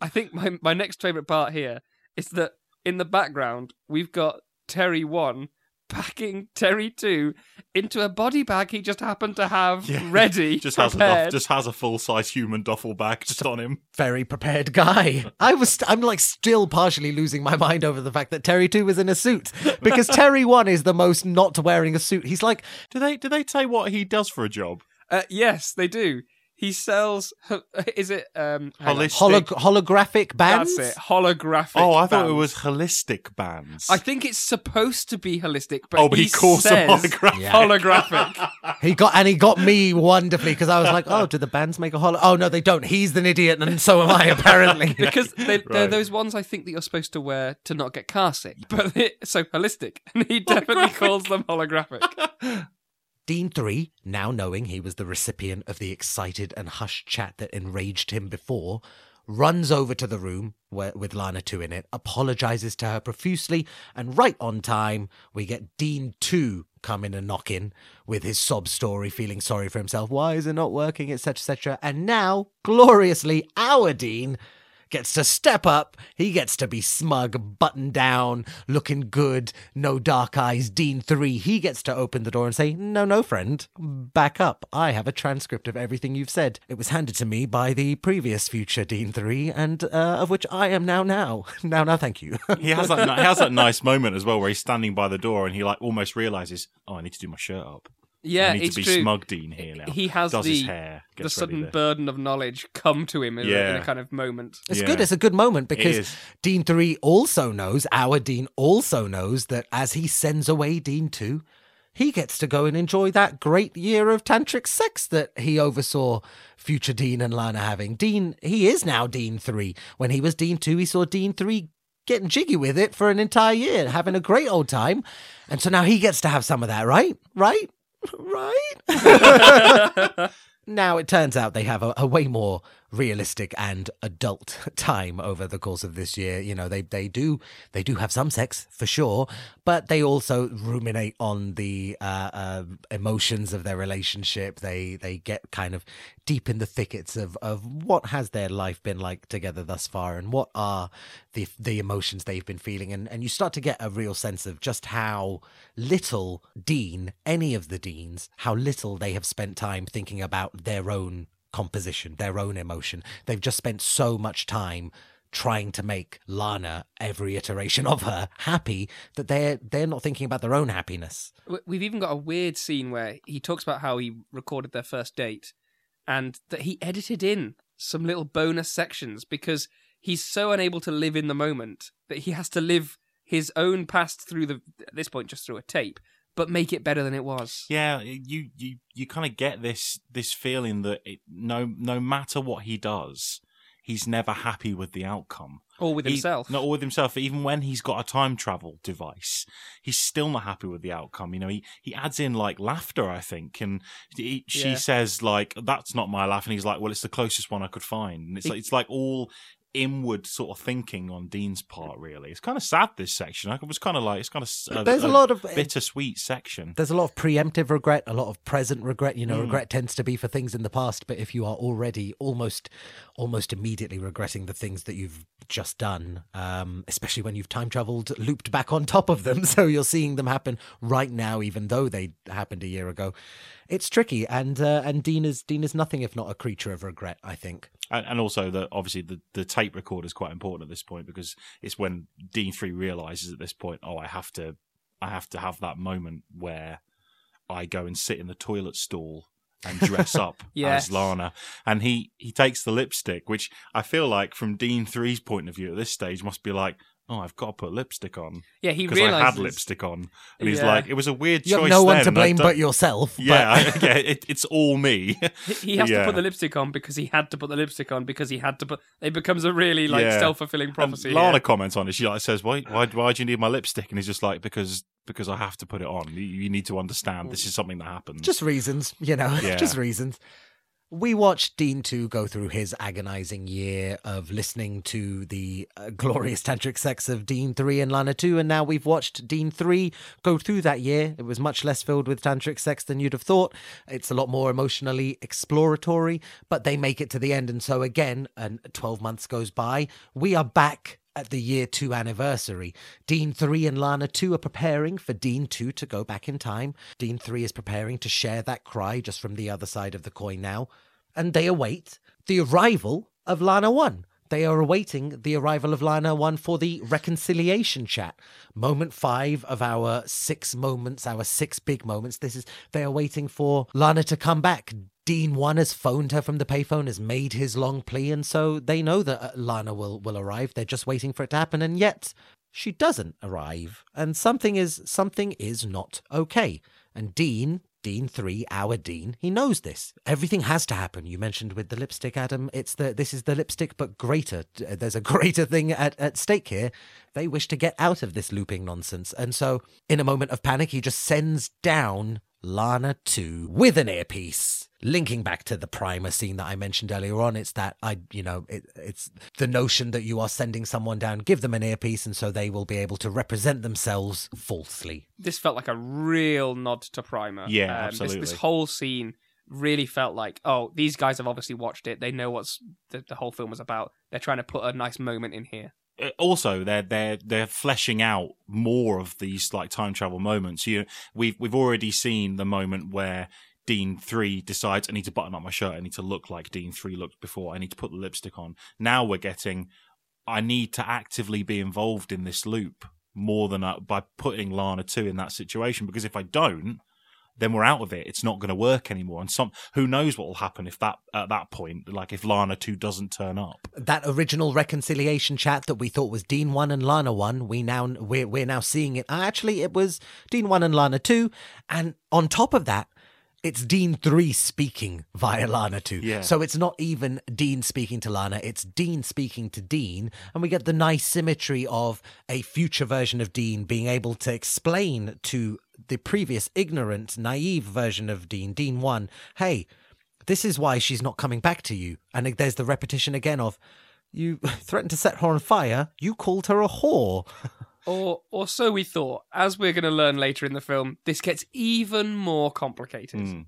I think my next favourite part here is that in the background, we've got Terry 1 packing Terry 2 into a body bag he just happened to have ready. Just has a full-size human duffel bag just on him. Very prepared guy. I'm like still partially losing my mind over the fact that Terry 2 was in a suit, because Terry 1 is the most not wearing a suit. He's like, do they say what he does for a job? Yes, they do. He sells, is it holographic bands? That's it, holographic. Oh, I thought it was holistic bands. I think it's supposed to be holistic, but he calls them holographic. Yeah. Holographic. He got me wonderfully, because I was like, do the bands make a holo? Oh no, they don't. He's an idiot, and so am I apparently. Because they're those ones I think that you're supposed to wear to not get car sick. But so holistic, and he definitely calls them holographic. Dean 3, now knowing he was the recipient of the excited and hushed chat that enraged him before, runs over to the room with Lana 2 in it, apologises to her profusely, and right on time, we get Dean 2 come in and knock in with his sob story, feeling sorry for himself, why is it not working, etc, etc. And now, gloriously, our Dean gets to step up. He gets to be smug, buttoned down, looking good, no dark eyes. Dean 3, he gets to open the door and say, no, friend, back up. I have a transcript of everything you've said. It was handed to me by the previous future Dean 3, and of which I am now. Now, thank you. He has that nice moment as well where he's standing by the door and he like almost realises, I need to do my shirt up. Yeah, it's true. Need to be smug Dean here now. He has his hair, the sudden burden of knowledge come to him in a kind of moment. It's good. It's a good moment because Dean 3 also knows, our Dean also knows, that as he sends away Dean 2, he gets to go and enjoy that great year of tantric sex that he oversaw future Dean and Lana having. Dean, he is now Dean 3. When he was Dean 2, he saw Dean 3 getting jiggy with it for an entire year, having a great old time. And so now he gets to have some of that, right? Right? Now it turns out they have a way more realistic and adult time over the course of this year. You know, they do have some sex for sure, but they also ruminate on the emotions of their relationship. They get kind of deep in the thickets of what has their life been like together thus far, and what are the emotions they've been feeling, and you start to get a real sense of just how little Dean, any of the Deans, how little they have spent time thinking about their own composition, their own emotion. They've just spent so much time trying to make Lana, every iteration of her, happy that they're not thinking about their own happiness. We've even got a weird scene where he talks about how he recorded their first date and that he edited in some little bonus sections because he's so unable to live in the moment that he has to live his own past through the, at this point, just through a tape, but make it better than it was. Yeah, you kind of get this feeling that no matter what he does, he's never happy with the outcome. Or with himself. Not with himself. Even when he's got a time travel device, he's still not happy with the outcome. You know, he adds in, like, laughter, I think. And she says, like, that's not my laugh. And he's like, well, it's the closest one I could find. And it's like all inward sort of thinking on Dean's part, really. It's kind of sad, this section. I was kind of like, it's kind of there's a lot of bittersweet section. There's a lot of preemptive regret, a lot of present regret. You know, regret tends to be for things in the past, but if you are already almost immediately regretting the things that you've just done, especially when you've time traveled, looped back on top of them, so you're seeing them happen right now, even though they happened a year ago. It's tricky, and Dean is nothing if not a creature of regret, I think. And also, obviously, the tape recorder is quite important at this point, because it's when Dean 3 realises at this point, oh, I have to have that moment where I go and sit in the toilet stall and dress up yes. as Lana. And he takes the lipstick, which I feel like from Dean 3's point of view at this stage must be like, oh, I've got to put lipstick on. Yeah, he realizes. Because I had lipstick on. And he's like, it was a weird choice then. You have no one to blame but yourself. Yeah, but... yeah, it's all me. He has to put the lipstick on because he had to put the lipstick on because he had to put... It becomes a really self-fulfilling prophecy. And Lana comments on it. She says, why do you need my lipstick? And he's just like, because I have to put it on. You need to understand this is something that happens. Just reasons, you know. Yeah. Just reasons. We watched Dean 2 go through his agonising year of listening to the glorious tantric sex of Dean 3 and Lana 2, and now we've watched Dean 3 go through that year. It was much less filled with tantric sex than you'd have thought. It's a lot more emotionally exploratory, but they make it to the end, and so again, and 12 months goes by, we are back at the year 2 anniversary. Dean 3 and Lana 2 are preparing for Dean 2 to go back in time. Dean 3 is preparing to share that cry just from the other side of the coin now. And they await the arrival of Lana 1. They are awaiting the arrival of Lana 1 for the reconciliation chat. Moment 5 of our 6 moments, our 6 big moments. They are waiting for Lana to come back. Dean 1 has phoned her from the payphone, has made his long plea, and so they know that Lana will arrive. They're just waiting for it to happen, and yet she doesn't arrive. And something is not okay. And Dean 3, our Dean, he knows this. Everything has to happen. You mentioned with the lipstick, Adam, this is the lipstick, but greater. There's a greater thing at stake here. They wish to get out of this looping nonsense. And so, in a moment of panic, he just sends down Lana 2 with an earpiece. Linking back to the Primer scene that I mentioned earlier on, it's that it's the notion that you are sending someone down, give them an earpiece, and so they will be able to represent themselves falsely. This felt like a real nod to Primer. Yeah, absolutely. This whole scene really felt like, oh, these guys have obviously watched it. They know what the whole film was about. They're trying to put a nice moment in here. Also, they're fleshing out more of these like time travel moments. We've already seen the moment where Dean 3 decides, I need to button up my shirt, I need to look like Dean 3 looked before, I need to put the lipstick on. Now we're getting, I need to actively be involved in this loop more than by putting Lana 2 in that situation, because if I don't, then we're out of it. It's not going to work anymore. And who knows what will happen if at that point, like if Lana 2 doesn't turn up. That original reconciliation chat that we thought was Dean 1 and Lana 1, we're now seeing it. Actually, it was Dean 1 and Lana 2, and on top of that, it's Dean 3 speaking via Lana 2. Yeah. So it's not even Dean speaking to Lana, it's Dean speaking to Dean. And we get the nice symmetry of a future version of Dean being able to explain to the previous ignorant, naive version of Dean, Dean 1, hey, this is why she's not coming back to you. And there's the repetition again of, you threatened to set her on fire, you called her a whore. Or so we thought. As we're going to learn later in the film, this gets even more complicated. Mm.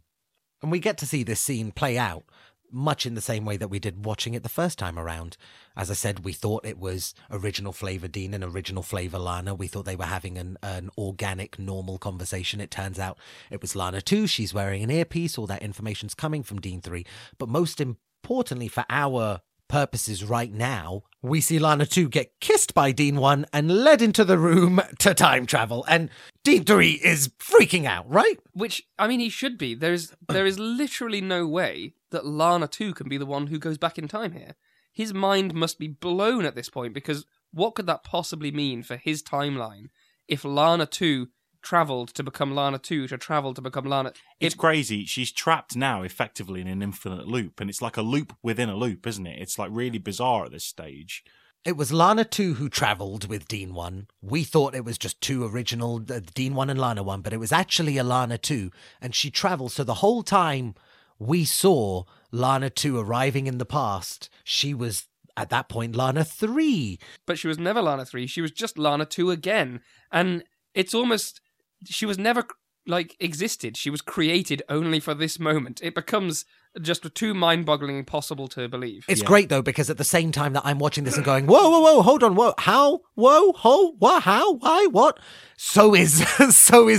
And we get to see this scene play out much in the same way that we did watching it the first time around. As I said, we thought it was original flavour Dean and original flavour Lana. We thought they were having an organic, normal conversation. It turns out it was Lana 2. She's wearing an earpiece. All that information's coming from Dean 3. But most importantly for our purposes right now, we see Lana 2 get kissed by Dean 1 and led into the room to time travel, and Dean 3 is freaking out, right? Which, I mean, he should be. There is literally no way that Lana too can be the one who goes back in time here. His mind must be blown at this point, because what could that possibly mean for his timeline if Lana too travelled to become Lana 2 to travel to become Lana? It's crazy. She's trapped now effectively in an infinite loop, and it's like a loop within a loop, isn't it? It's like really bizarre at this stage. It was Lana 2 who travelled with Dean 1. We thought it was just two original, Dean 1 and Lana 1, but it was actually a Lana 2, and she travelled. So the whole time we saw Lana 2 arriving in the past, she was at that point Lana 3. But she was never Lana 3. She was just Lana 2 again. And it's almost... she was never, like, existed. She was created only for this moment. It becomes just too mind-boggling impossible to believe. It's great, though, because at the same time that I'm watching this and going, whoa, whoa, whoa, hold on, whoa, how, whoa, ho, what, how, why, what? So is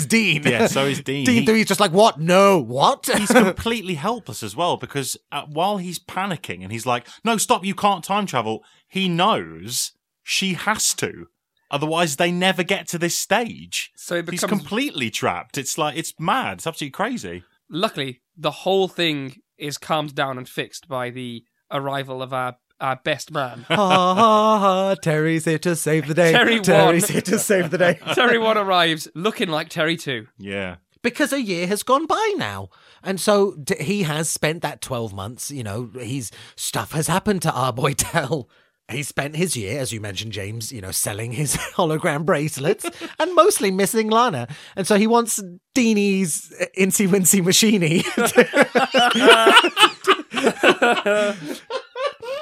Dean. Yeah, so is Dean. Dean 3 is just like, what, no, what? He's completely helpless as well, because while he's panicking and he's like, no, stop, you can't time travel, he knows she has to. Otherwise, they never get to this stage. So it becomes... he's completely trapped. It's like, it's mad. It's absolutely crazy. Luckily, the whole thing is calmed down and fixed by the arrival of our best man. Ha ha ha, Terry's here to save the day. Terry's here to save the day. Terry 1 arrives looking like Terry 2. Yeah. Because a year has gone by now. And so he has spent that 12 months, you know, stuff has happened to our boy Tell. He spent his year, as you mentioned, James, you know, selling his hologram bracelets and mostly missing Lana. And so he wants Deanie's Incy Wincy Machine-y.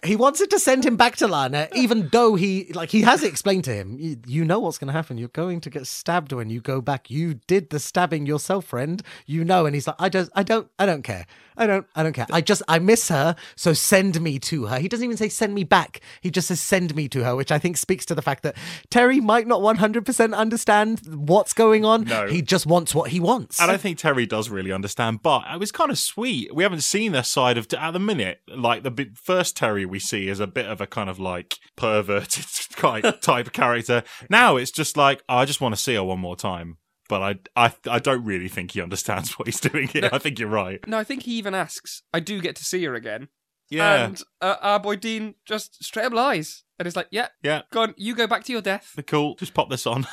He wants it to send him back to Lana, even though he has explained to him, you know what's going to happen. You're going to get stabbed when you go back. You did the stabbing yourself, friend. You know, and he's like, I don't care. I don't care. I miss her. So send me to her. He doesn't even say send me back. He just says send me to her, which I think speaks to the fact that Terry might not 100% understand what's going on. No. He just wants what he wants. And I think Terry does really understand, but it was kind of sweet. We haven't seen this side of, at the minute, like the first Terry we see is a bit of a kind of like perverted type of character. Now it's just like, I just want to see her one more time. But I don't really think he understands what he's doing here. No, I think you're right. No, I think he even asks, I do get to see her again. Yeah. And our boy Dean just straight up lies. And it's like, yeah, go on, you go back to your death. Cool, just pop this on.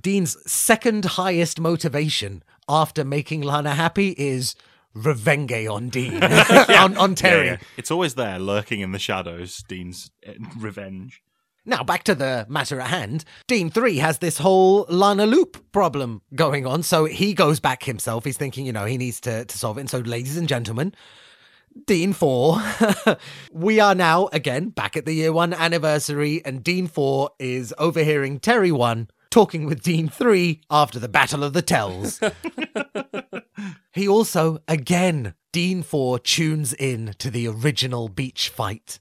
Dean's second highest motivation after making Lana happy is revenge on Dean, on Terry. Yeah. It's always there, lurking in the shadows, Dean's revenge. Now, back to the matter at hand. Dean 3 has this whole Lana loop problem going on, so he goes back himself. He's thinking, you know, he needs to solve it. And so, ladies and gentlemen, Dean 4, we are now, again, back at the year 1 anniversary, and Dean 4 is overhearing Terry 1 talking with Dean 3 after the Battle of the Tells. He also, again, Dean 4 tunes in to the original beach fight.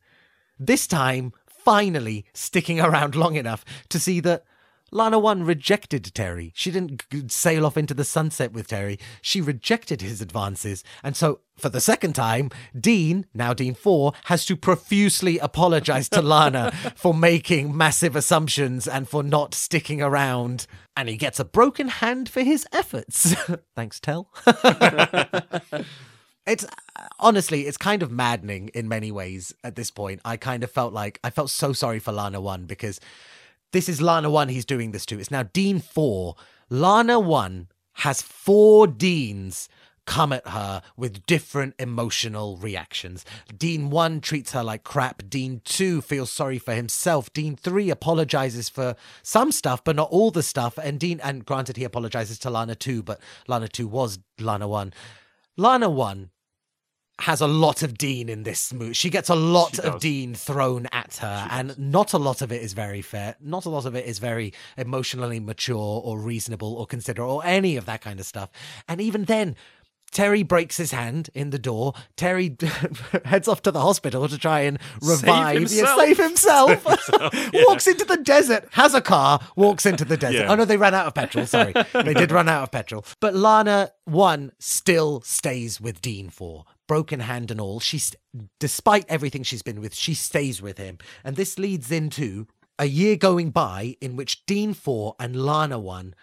This time... finally sticking around long enough to see that Lana 1 rejected Terry. She didn't sail off into the sunset with Terry. She rejected his advances. And so, for the second time, Dean, now Dean 4, has to profusely apologise to Lana for making massive assumptions and for not sticking around. And he gets a broken hand for his efforts. Thanks, Tell. It's honestly, it's kind of maddening in many ways at this point. I felt so sorry for Lana 1 because this is Lana 1 he's doing this to. It's now Dean 4. Lana 1 has 4 Deans come at her with different emotional reactions. Dean 1 treats her like crap. Dean 2 feels sorry for himself. Dean 3 apologizes for some stuff, but not all the stuff. And granted, he apologizes to Lana 2, but Lana 2 was Lana 1. Lana 1 has a lot of Dean in this movie. She gets a lot of Dean thrown at her, and not a lot of it is very fair. Not a lot of it is very emotionally mature or reasonable or considerate or any of that kind of stuff. And even then, Terry breaks his hand in the door. Terry heads off to the hospital to try and save himself. Yeah. Walks into the desert, has a car, walks into the desert. Yeah. Oh, no, they ran out of petrol. Sorry. They did run out of petrol. But Lana 1 still stays with Dean 4. Broken hand and all. Despite everything she's been with, she stays with him. And this leads into a year going by in which Dean 4 and Lana 1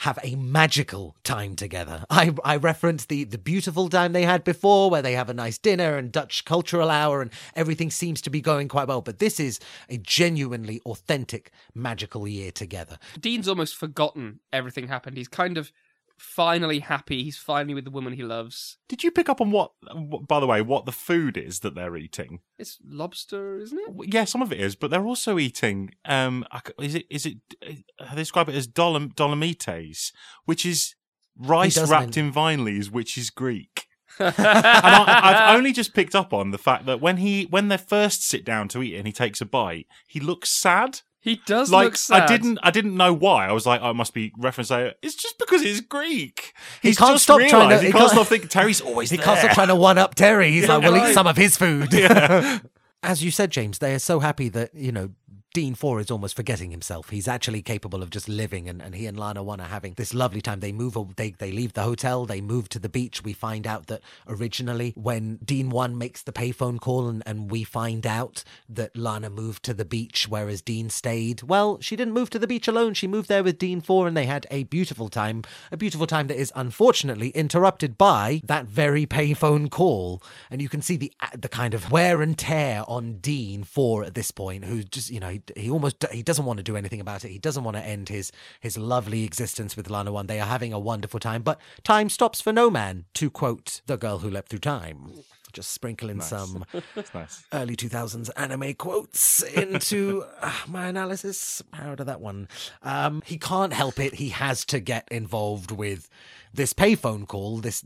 have a magical time together. I referenced the beautiful time they had before, where they have a nice dinner and Dutch cultural hour and everything seems to be going quite well. But this is a genuinely authentic, magical year together. Dean's almost forgotten everything happened. He's kind of finally happy. He's finally with the woman he loves. Did you pick up on what the food is that they're eating? It's lobster, isn't it? Yeah, some of it is, but they're also eating, is it, they describe it as dolomites, which is rice wrapped in vine leaves, which is Greek. And I've only just picked up on the fact that when they first sit down to eat and he takes a bite, he looks sad. He does look sad. I didn't know why. I was like, I must be referencing. It's just because it's Greek. He can't stop thinking Terry's always there. He can't stop trying to one up Terry. He's like, we'll eat some of his food. Yeah. As you said, James, they are so happy that, you know, Dean Four is almost forgetting himself. He's actually capable of just living, and he and Lana One are having this lovely time. They move, they leave the hotel, they move to the beach. We find out that originally when Dean One makes the payphone call and we find out that Lana moved to the beach, whereas Dean stayed. Well, she didn't move to the beach alone. She moved there with Dean Four and they had a beautiful time that is unfortunately interrupted by that very payphone call. And you can see the kind of wear and tear on Dean Four at this point, who just, you know, he doesn't want to do anything about it. He doesn't want to end his lovely existence with Lana One. They are having a wonderful time, but time stops for no man, to quote The Girl Who Leapt Through Time. Just sprinkle in some early 2000s anime quotes into my analysis. How did that one? He can't help it. He has to get involved with this payphone call, this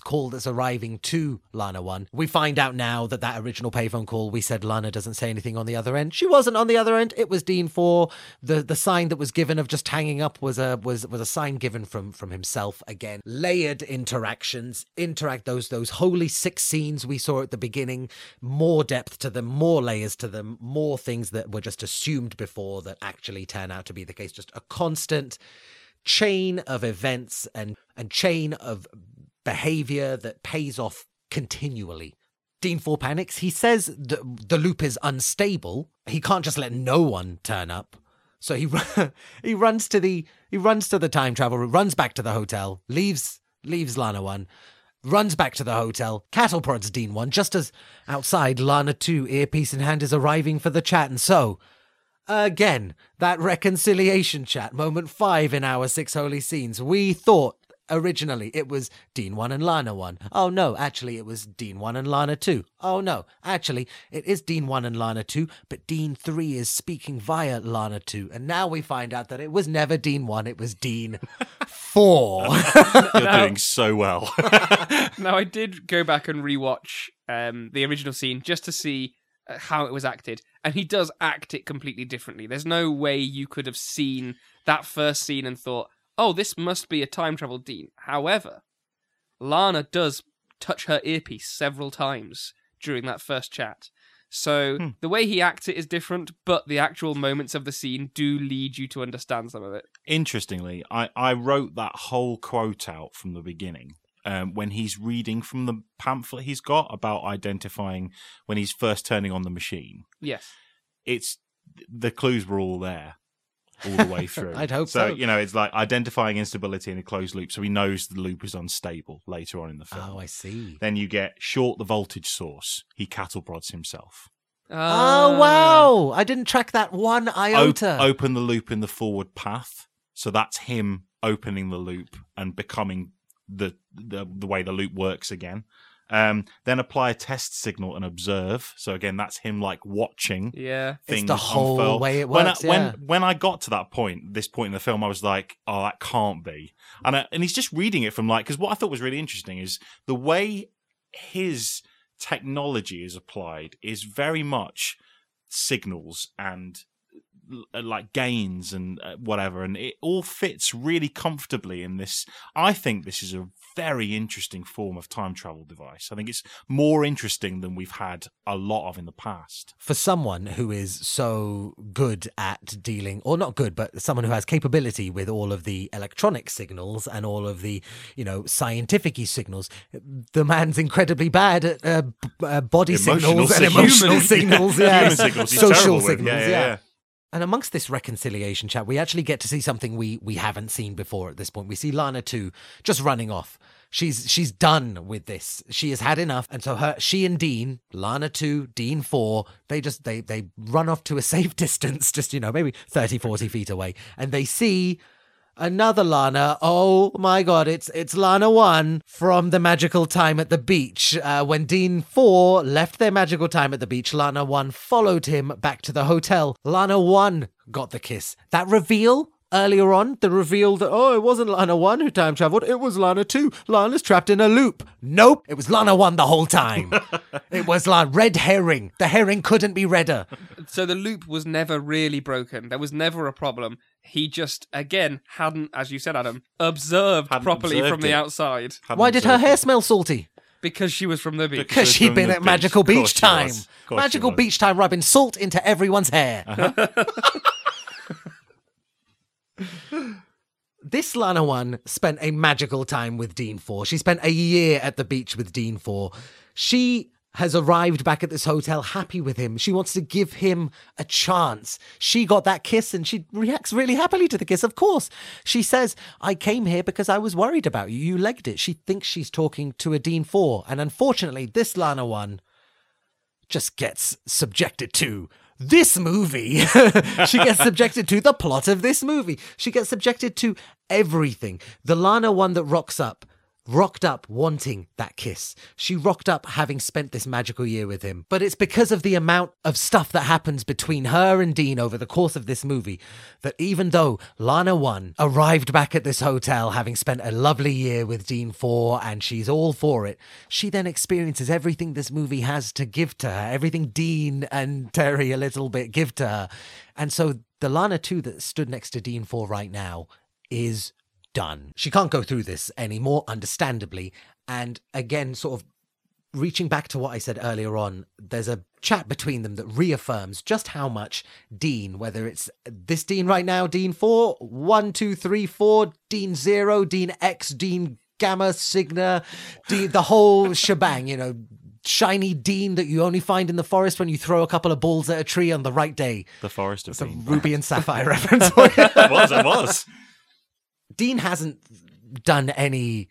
call that's arriving to Lana One. We find out now that original payphone call, we said Lana doesn't say anything on the other end. She wasn't on the other end. It was Dean Four. The sign that was given of just hanging up was a sign given from himself again. Layered interactions, those holy six scenes we saw at the beginning. More depth to them, more layers to them, more things that were just assumed before that actually turn out to be the case. Just a constant chain of events and chain of behavior that pays off continually. Dean Four panics. He says the loop is unstable. He can't just let no one turn up. So he runs to the time travel, runs back to the hotel, leaves Lana One, runs back to the hotel, cattle prods Dean One, just as outside Lana Two, earpiece in hand, is arriving for the chat. And so again, that reconciliation chat, moment 5 in our 6 holy scenes. We thought originally it was Dean 1 and Lana 1. Oh no, actually it was Dean 1 and Lana 2. Oh no, actually it is Dean 1 and Lana 2, but Dean 3 is speaking via Lana 2. And now we find out that it was never Dean 1, it was Dean 4. You're doing so well. Now, I did go back and rewatch the original scene just to see how it was acted, and he does act it completely differently. There's no way you could have seen that first scene and thought, oh, this must be a time travel Dean. However, Lana does touch her earpiece several times during that first chat, so the way he acts it is different, but the actual moments of the scene do lead you to understand some of it. Interestingly, I wrote that whole quote out from the beginning. When he's reading from the pamphlet he's got about identifying when he's first turning on the machine. Yes. It's the clues were all there all the way through. I'd hope so. So, you know, it's like identifying instability in a closed loop. So he knows the loop is unstable later on in the film. Oh, I see. Then you get short the voltage source. He cattle prods himself. Oh, wow. I didn't track that one iota. Open the loop in the forward path. So that's him opening the loop and becoming the way the loop works again. Then apply a test signal and observe. So again, that's him like watching. Yeah, things it's the whole unfurl. Way it works. When I got to that point, this point in the film, I was like, "Oh, that can't be." And he's just reading it from like, because what I thought was really interesting is the way his technology is applied is very much signals and like gains and whatever, and it all fits really comfortably in this. I think this is a very interesting form of time travel device. I think it's more interesting than we've had a lot of in the past. For someone who is so good at dealing, or not good, but someone who has capability with all of the electronic signals and all of the, you know, scientific-y signals, the man's incredibly bad at body signals and emotional signals, social signals. And amongst this reconciliation chat, we actually get to see something we haven't seen before at this point. We see Lana too, just running off. She's done with this. She has had enough. And so she and Dean, Lana 2, Dean 4, they run off to a safe distance, just, you know, maybe 30, 40 feet away. And they see another Lana. Oh my God, it's Lana 1 from the magical time at the beach. When Dean 4 left their magical time at the beach, Lana 1 followed him back to the hotel. Lana 1 got the kiss. That reveal earlier on, the reveal that, oh, it wasn't Lana 1 who time traveled, it was Lana 2. Lana's trapped in a loop. Nope, it was Lana 1 the whole time. It was Lana. Red herring. The herring couldn't be redder. So the loop was never really broken. There was never a problem. He just, again, hadn't, as you said, Adam, hadn't observed properly from the outside. Why did her hair smell salty? Because she was from the beach. Because she'd been at beach. Magical beach time. Magical beach time rubbing salt into everyone's hair. Uh-huh. This Lana 1 spent a magical time with Dean 4. She spent a year at the beach with Dean 4. She has arrived back at this hotel happy with him. She wants to give him a chance. She got that kiss and she reacts really happily to the kiss, of course. She says, I came here because I was worried about you. You legged it. She thinks she's talking to a Dean 4. And unfortunately, this Lana 1 just gets subjected to this movie. She gets subjected to the plot of this movie. She gets subjected to everything. The Lana 1 that rocked up wanting that kiss. She rocked up having spent this magical year with him. But it's because of the amount of stuff that happens between her and Dean over the course of this movie that even though Lana 1 arrived back at this hotel having spent a lovely year with Dean 4 and she's all for it, she then experiences everything this movie has to give to her, everything Dean and Terry a little bit give to her. And so the Lana 2 that stood next to Dean 4 right now is done. She can't go through this anymore, understandably. And again, sort of reaching back to what I said earlier on, there's a chat between them that reaffirms just how much Dean, whether it's this Dean right now, Dean 4, 1, 2, 3, 4, Dean 0, Dean X, Dean Gamma, Cygna, Dean, the whole shebang, you know, shiny Dean that you only find in the forest when you throw a couple of balls at a tree on the right day. The forest of Dean. Ruby and Sapphire reference. It was. Dean hasn't done any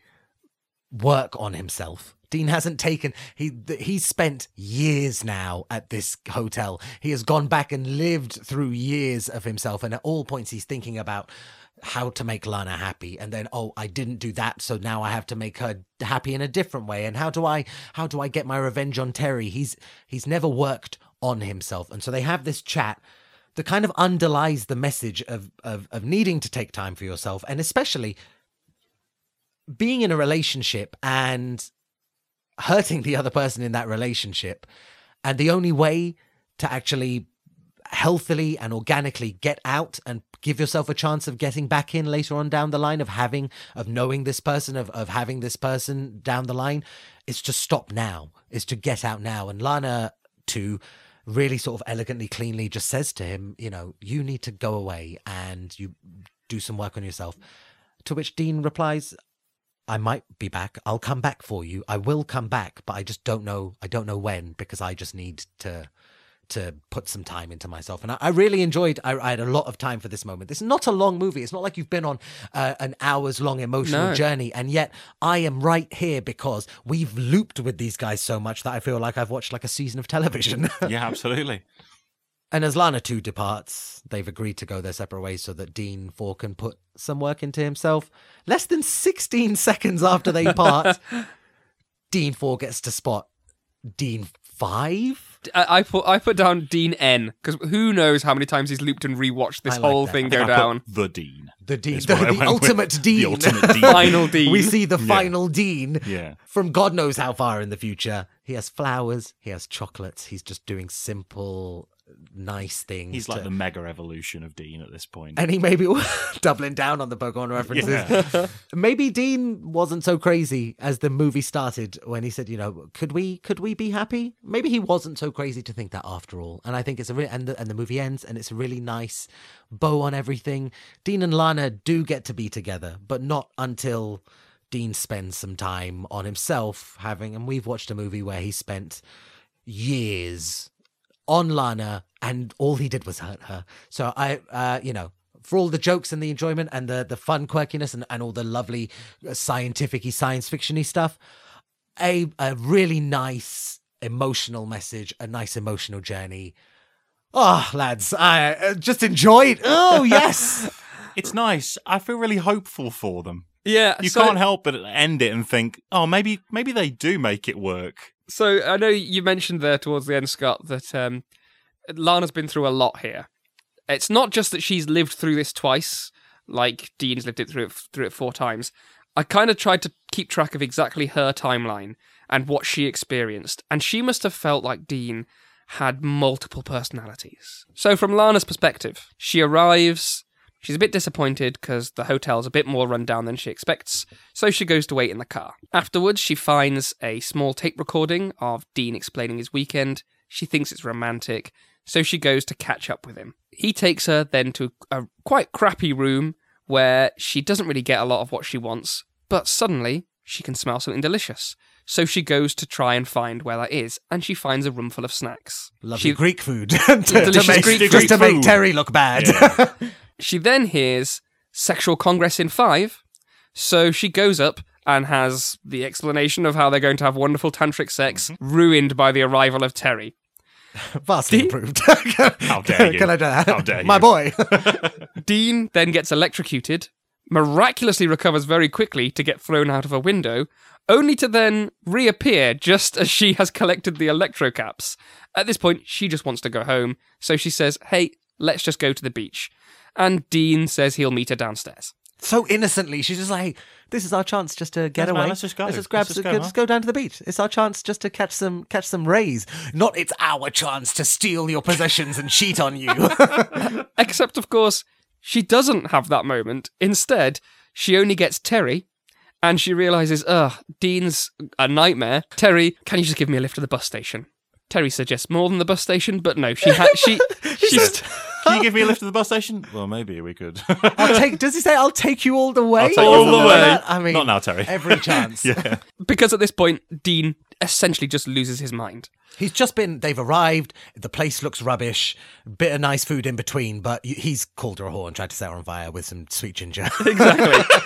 work on himself. Dean hasn't taken... He's spent years now at this hotel. He has gone back and lived through years of himself. And at all points, he's thinking about how to make Lana happy. And then, oh, I didn't do that, so now I have to make her happy in a different way. And how do I get my revenge on Terry? He's never worked on himself. And so they have this chat that kind of underlies the message of needing to take time for yourself, and especially being in a relationship and hurting the other person in that relationship. And the only way to actually healthily and organically get out and give yourself a chance of getting back in later on down the line, of knowing this person down the line, is to stop now, is to get out now. And Lana too really sort of elegantly, cleanly just says to him, you know, you need to go away and you do some work on yourself. To which Dean replies, I might be back. I'll come back for you. I will come back, but I just don't know. I don't know when, because I just need to put some time into myself. And I really enjoyed, I had a lot of time for this moment. This is not a long movie. It's not like you've been on an hours long emotional journey. And yet I am right here because we've looped with these guys so much that I feel like I've watched like a season of television. Yeah, absolutely. And as Lana 2 departs, they've agreed to go their separate ways so that Dean 4 can put some work into himself. Less than 16 seconds after they part, Dean 4 gets to spot Dean 5. I put down Dean N, because who knows how many times he's looped and rewatched this whole thing go down. The ultimate Dean. Final Dean. We see the final Dean from God knows how far in the future. He has flowers. He has chocolates. He's just doing simple, nice things. He's like the mega evolution of Dean at this point. And he may be doubling down on the Pokemon references. Yeah. Maybe Dean wasn't so crazy as the movie started when he said, you know, could we be happy? Maybe he wasn't so crazy to think that after all. And I think it's and the movie ends and it's a really nice bow on everything. Dean and Lana do get to be together, but not until Dean spends some time on himself, and we've watched a movie where he spent years on Lana, and all he did was hurt her. So I, you know, for all the jokes and the enjoyment and the fun quirkiness and all the lovely scientific-y, science fiction-y stuff, a really nice emotional message, a nice emotional journey. Oh, lads, I just enjoyed. Oh, yes. It's nice. I feel really hopeful for them. Yeah. You can't help but end it and think, oh, maybe they do make it work. So I know you mentioned there towards the end, Scott, that Lana's been through a lot here. It's not just that she's lived through this twice, like Dean's lived it through it 4 times. I kind of tried to keep track of exactly her timeline and what she experienced. And she must have felt like Dean had multiple personalities. So from Lana's perspective, she arrives, she's a bit disappointed because the hotel's a bit more run down than she expects, so she goes to wait in the car. Afterwards, she finds a small tape recording of Dean explaining his weekend. She thinks it's romantic, so she goes to catch up with him. He takes her then to a quite crappy room where she doesn't really get a lot of what she wants, but suddenly she can smell something delicious. So she goes to try and find where that is, and she finds a room full of snacks. Lovely Greek food. Just to make Terry look bad. Yeah. She then hears sexual congress in 5, so she goes up and has the explanation of how they're going to have wonderful tantric sex, ruined by the arrival of Terry. Vastly improved. How dare you? Can I do that? How dare you? My boy. Dean then gets electrocuted, miraculously recovers very quickly to get thrown out of a window, only to then reappear just as she has collected the electrocaps. At this point, she just wants to go home, so she says, hey, let's just go to the beach. And Dean says he'll meet her downstairs. So innocently, she's just like, hey, this is our chance just to get away. Man, let's just go. Let's just go down to the beach. It's our chance just to catch some rays. Not it's our chance to steal your possessions and cheat on you. Except, of course, she doesn't have that moment. Instead, she only gets Terry, and she realises, Dean's a nightmare. Terry, can you just give me a lift to the bus station? Terry suggests more than the bus station, but no, she's... Can you give me a lift to the bus station? Well, maybe we could. Does he say, I'll take you all the way? I'll take all the way. I mean, not now, Terry. Every chance. Yeah. Because at this point, Dean essentially just loses his mind. They've arrived, the place looks rubbish, bit of nice food in between, but he's called her a whore and tried to set her on fire with some sweet ginger. Exactly.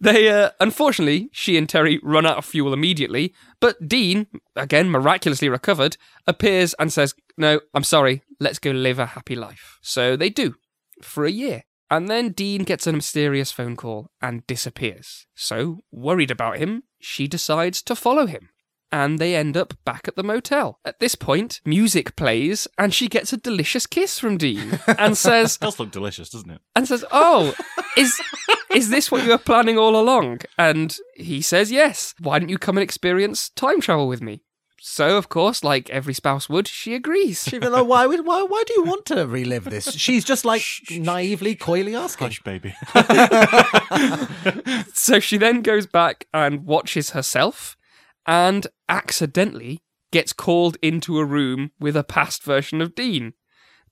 They, unfortunately, she and Terry run out of fuel immediately, but Dean, again, miraculously recovered, appears and says, no, I'm sorry, let's go live a happy life. So they do, for a year. And then Dean gets a mysterious phone call and disappears. So, worried about him, she decides to follow him. And they end up back at the motel. At this point, music plays, and she gets a delicious kiss from Dean, and says... It does look delicious, doesn't it? And says, oh, is this what you were planning all along? And he says, yes. Why don't you come and experience time travel with me? So, of course, like every spouse would, she agrees. She'd be like, why do you want to relive this? She's just like naively, coyly asking. Hush, baby. So she then goes back and watches herself, and accidentally gets called into a room with a past version of Dean.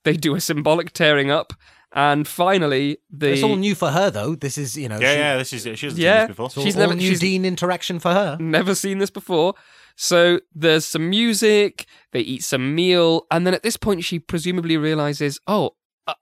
They do a symbolic tearing up, and finally it's all new for her, though. This is, you know... Yeah, this is it. She hasn't seen this before. She's all never new Dean interaction for her. Never seen this before. So there's some music, they eat some meal, and then at this point she presumably realises, oh,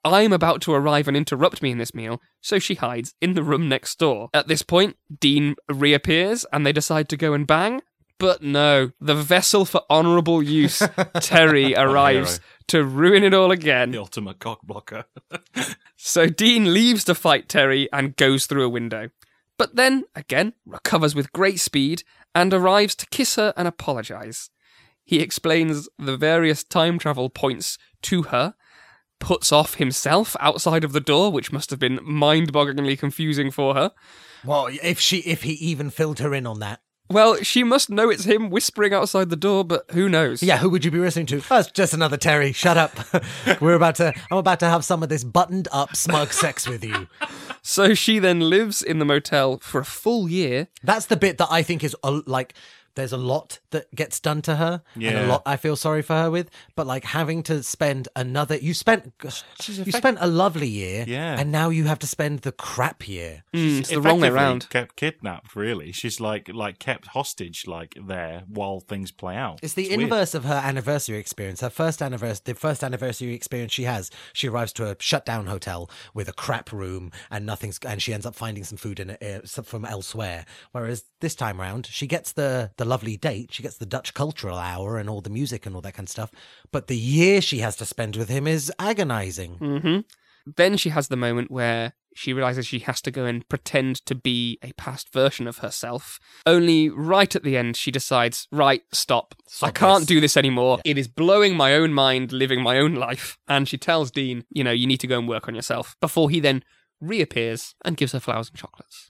I'm about to arrive and interrupt me in this meal, so she hides in the room next door. At this point, Dean reappears, and they decide to go and bang. But no, the vessel for honourable use, Terry, arrives to ruin it all again. The ultimate cockblocker. So Dean leaves to fight Terry and goes through a window. But then, again, recovers with great speed and arrives to kiss her and apologise. He explains the various time travel points to her, puts off himself outside of the door, which must have been mind-bogglingly confusing for her. Well, if he even filled her in on that. Well, she must know it's him whispering outside the door, but who knows? Yeah, who would you be listening to? Oh, it's just another Terry. Shut up. I'm about to have some of this buttoned-up smug sex with you. So she then lives in the motel for a full year. That's the bit that I think is, like... there's a lot that gets done to her, and a lot I feel sorry for her with. But like having to spend another, you spent a lovely year, and now you have to spend the crap year. It's the wrong way around. Kept kidnapped, really. She's like kept hostage, like there while things play out. It's the inverse of her anniversary experience. Her first anniversary, the first anniversary experience she has, she arrives to a shutdown hotel with a crap room and nothing's, and she ends up finding some food in it from elsewhere. Whereas this time round, she gets the lovely date, she gets the Dutch cultural hour and all the music and all that kind of stuff, but the year she has to spend with him is agonizing. Then she has the moment where she realizes she has to go and pretend to be a past version of herself, only right at the end she decides, right, stop, I can't do this anymore. It is blowing my own mind, living my own life. And she tells Dean, you know, you need to go and work on yourself, before he then reappears and gives her flowers and chocolates.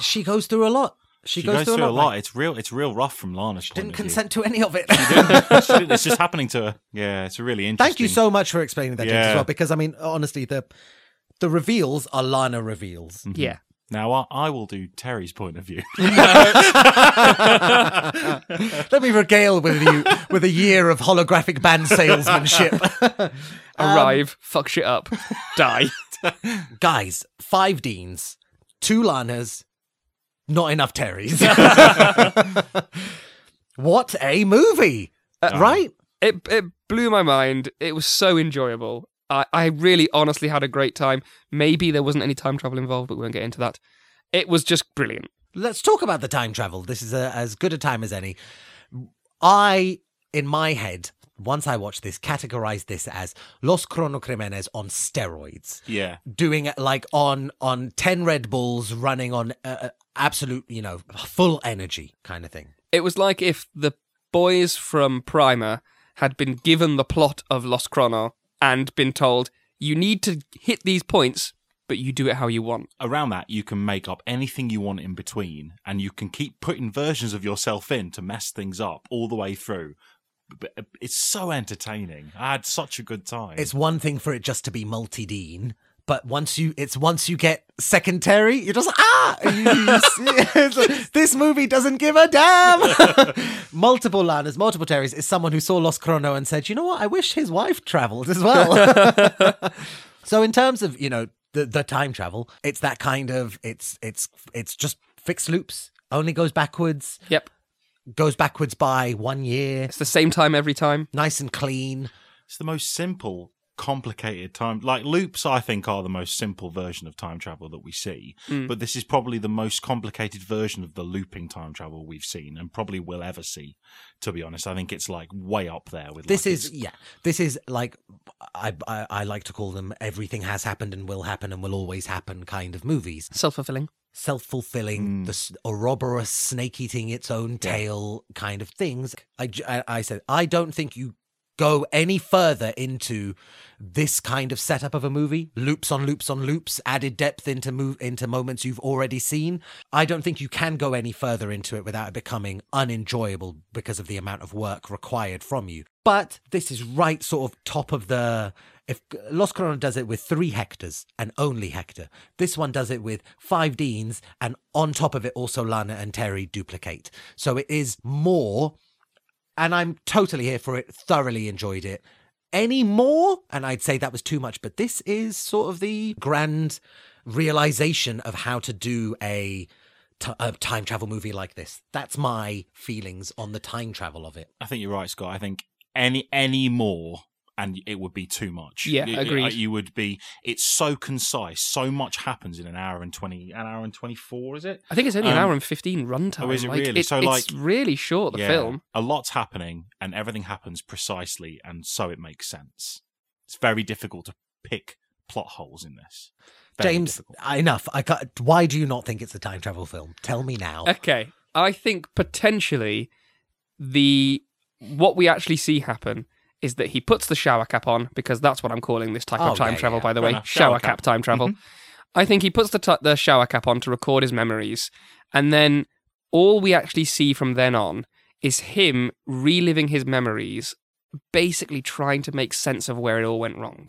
She goes through a lot. She goes through a lot. Like, it's real rough from Lana's point of view. She didn't consent to any of it. It's just happening to her. Yeah, it's really interesting. Thank you so much for explaining that, James, as well, because, I mean, honestly, the reveals are Lana reveals. Mm-hmm. Yeah. Now, I will do Terry's point of view. Let me regale with you with a year of holographic band salesmanship. Arrive, fuck shit up, die. Guys, 5 Deans, 2 Lanas, not enough Terrys. What a movie, right? It blew my mind. It was so enjoyable. I really honestly had a great time. Maybe there wasn't any time travel involved, but we won't get into that. It was just brilliant. Let's talk about the time travel. This is as good a time as any. I, in my head, once I watched this, categorized this as Los Cronocrímenes on steroids. Yeah. Doing it like on 10 Red Bulls, running on absolute, you know, full energy kind of thing. It was like if the boys from Primer had been given the plot of Los Crono and been told, you need to hit these points, but you do it how you want. Around that, you can make up anything you want in between, and you can keep putting versions of yourself in to mess things up all the way through. It's so entertaining. I had such a good time. It's one thing for it just to be multi-Dean, but once you get secondary, you're just like, this movie doesn't give a damn. Multiple Lanas, multiple Terrys is someone who saw Los Crono and said, you know what, I wish his wife travelled as well. So in terms of, you know, the time travel, it's that kind of, it's just fixed loops, only goes backwards. Yep. Goes backwards by 1 year. It's the same time every time. Nice and clean. It's the most simple, complicated time. Like, loops, I think, are the most simple version of time travel that we see. But this is probably the most complicated version of the looping time travel we've seen and probably will ever see, to be honest. I think it's, like, way up there. With this like, is, yeah. This is, like, I like to call them everything has happened and will happen and will always happen kind of movies. Self-fulfilling, the Ouroboros snake eating its own tail kind of things. I said, I don't think you go any further into this kind of setup of a movie. Loops on loops on loops, added depth into moments you've already seen. I don't think you can go any further into it without it becoming unenjoyable because of the amount of work required from you. But this is right sort of top of the... If Los Coronas does it with 3 Hectors and only Hector, this one does it with 5 Deans, and on top of it also Lana and Terry duplicate. So it is more, and I'm totally here for it, thoroughly enjoyed it. Any more, and I'd say that was too much, but this is sort of the grand realization of how to do a time travel movie like this. That's my feelings on the time travel of it. I think you're right, Scott. I think any more... and it would be too much. Yeah, agreed. You would be. It's so concise. So much happens in an hour and 24. Is it? I think it's only an hour and 15 runtime. Oh, is it like, really? It's really short. The film. A lot's happening, and everything happens precisely, and so it makes sense. It's very difficult to pick plot holes in this. Very James, difficult. Enough. I can't, why do you not think it's a time travel film? Tell me now. Okay, I think potentially what we actually see happen is that he puts the shower cap on, because that's what I'm calling this type of time travel, by the way. Shower cap time travel. Mm-hmm. I think he puts the shower cap on to record his memories, and then all we actually see from then on is him reliving his memories, basically trying to make sense of where it all went wrong.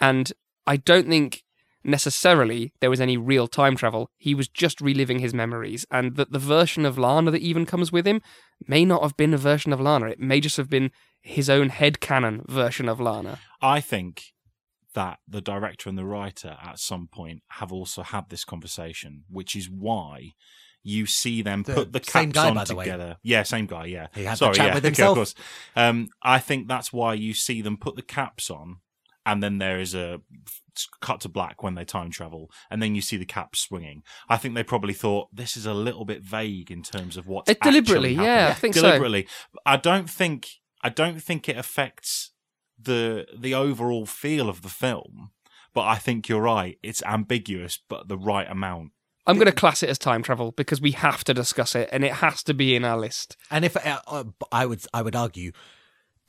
And I don't think necessarily there was any real time travel. He was just reliving his memories, and that the version of Lana that even comes with him may not have been a version of Lana. It may just have been his own headcanon version of Lana. I think that the director and the writer at some point have also had this conversation, which is why you see them put the caps on together. Yeah, same guy, yeah. He had the chat with himself. Okay, of course. I think that's why you see them put the caps on, and then there is a cut to black when they time travel, and then you see the cap swinging. I think they probably thought this is a little bit vague in terms of what's actually happening. Deliberately, yeah, I think so. Deliberately. I don't think it affects the overall feel of the film, but I think you're right. It's ambiguous, but the right amount. I'm going to class it as time travel because we have to discuss it, and it has to be in our list. And if I would argue,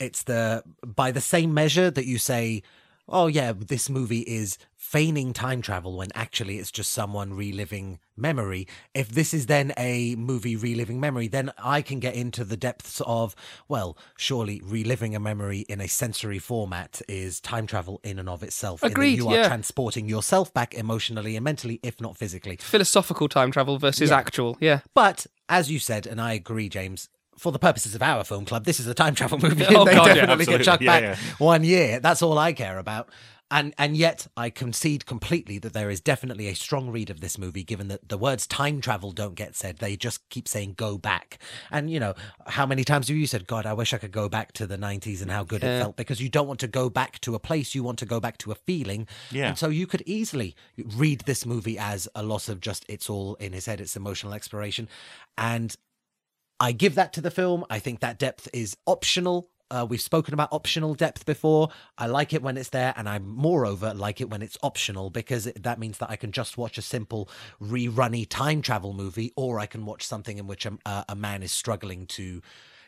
it's by the same measure that you say, oh yeah, this movie is feigning time travel when actually it's just someone reliving memory. If this is then a movie reliving memory, then I can get into the depths of, well, surely reliving a memory in a sensory format is time travel in and of itself. Agreed, in that you are transporting yourself back emotionally and mentally, if not physically. Philosophical time travel versus actual, yeah. But, as you said, and I agree, James, for the purposes of our film club, this is a time travel movie. Oh, they definitely get chucked back 1 year. That's all I care about. And yet I concede completely that there is definitely a strong read of this movie, given that the words time travel don't get said. They just keep saying go back. And, you know, how many times have you said, God, I wish I could go back to the 90s and how good it felt? Because you don't want to go back to a place. You want to go back to a feeling. Yeah. And so you could easily read this movie as a loss of just it's all in his head. It's emotional exploration. And I give that to the film. I think that depth is optional. We've spoken about optional depth before. I like it when it's there, and I, moreover, like it when it's optional, because that means that I can just watch a simple rerunny time travel movie, or I can watch something in which a man is struggling to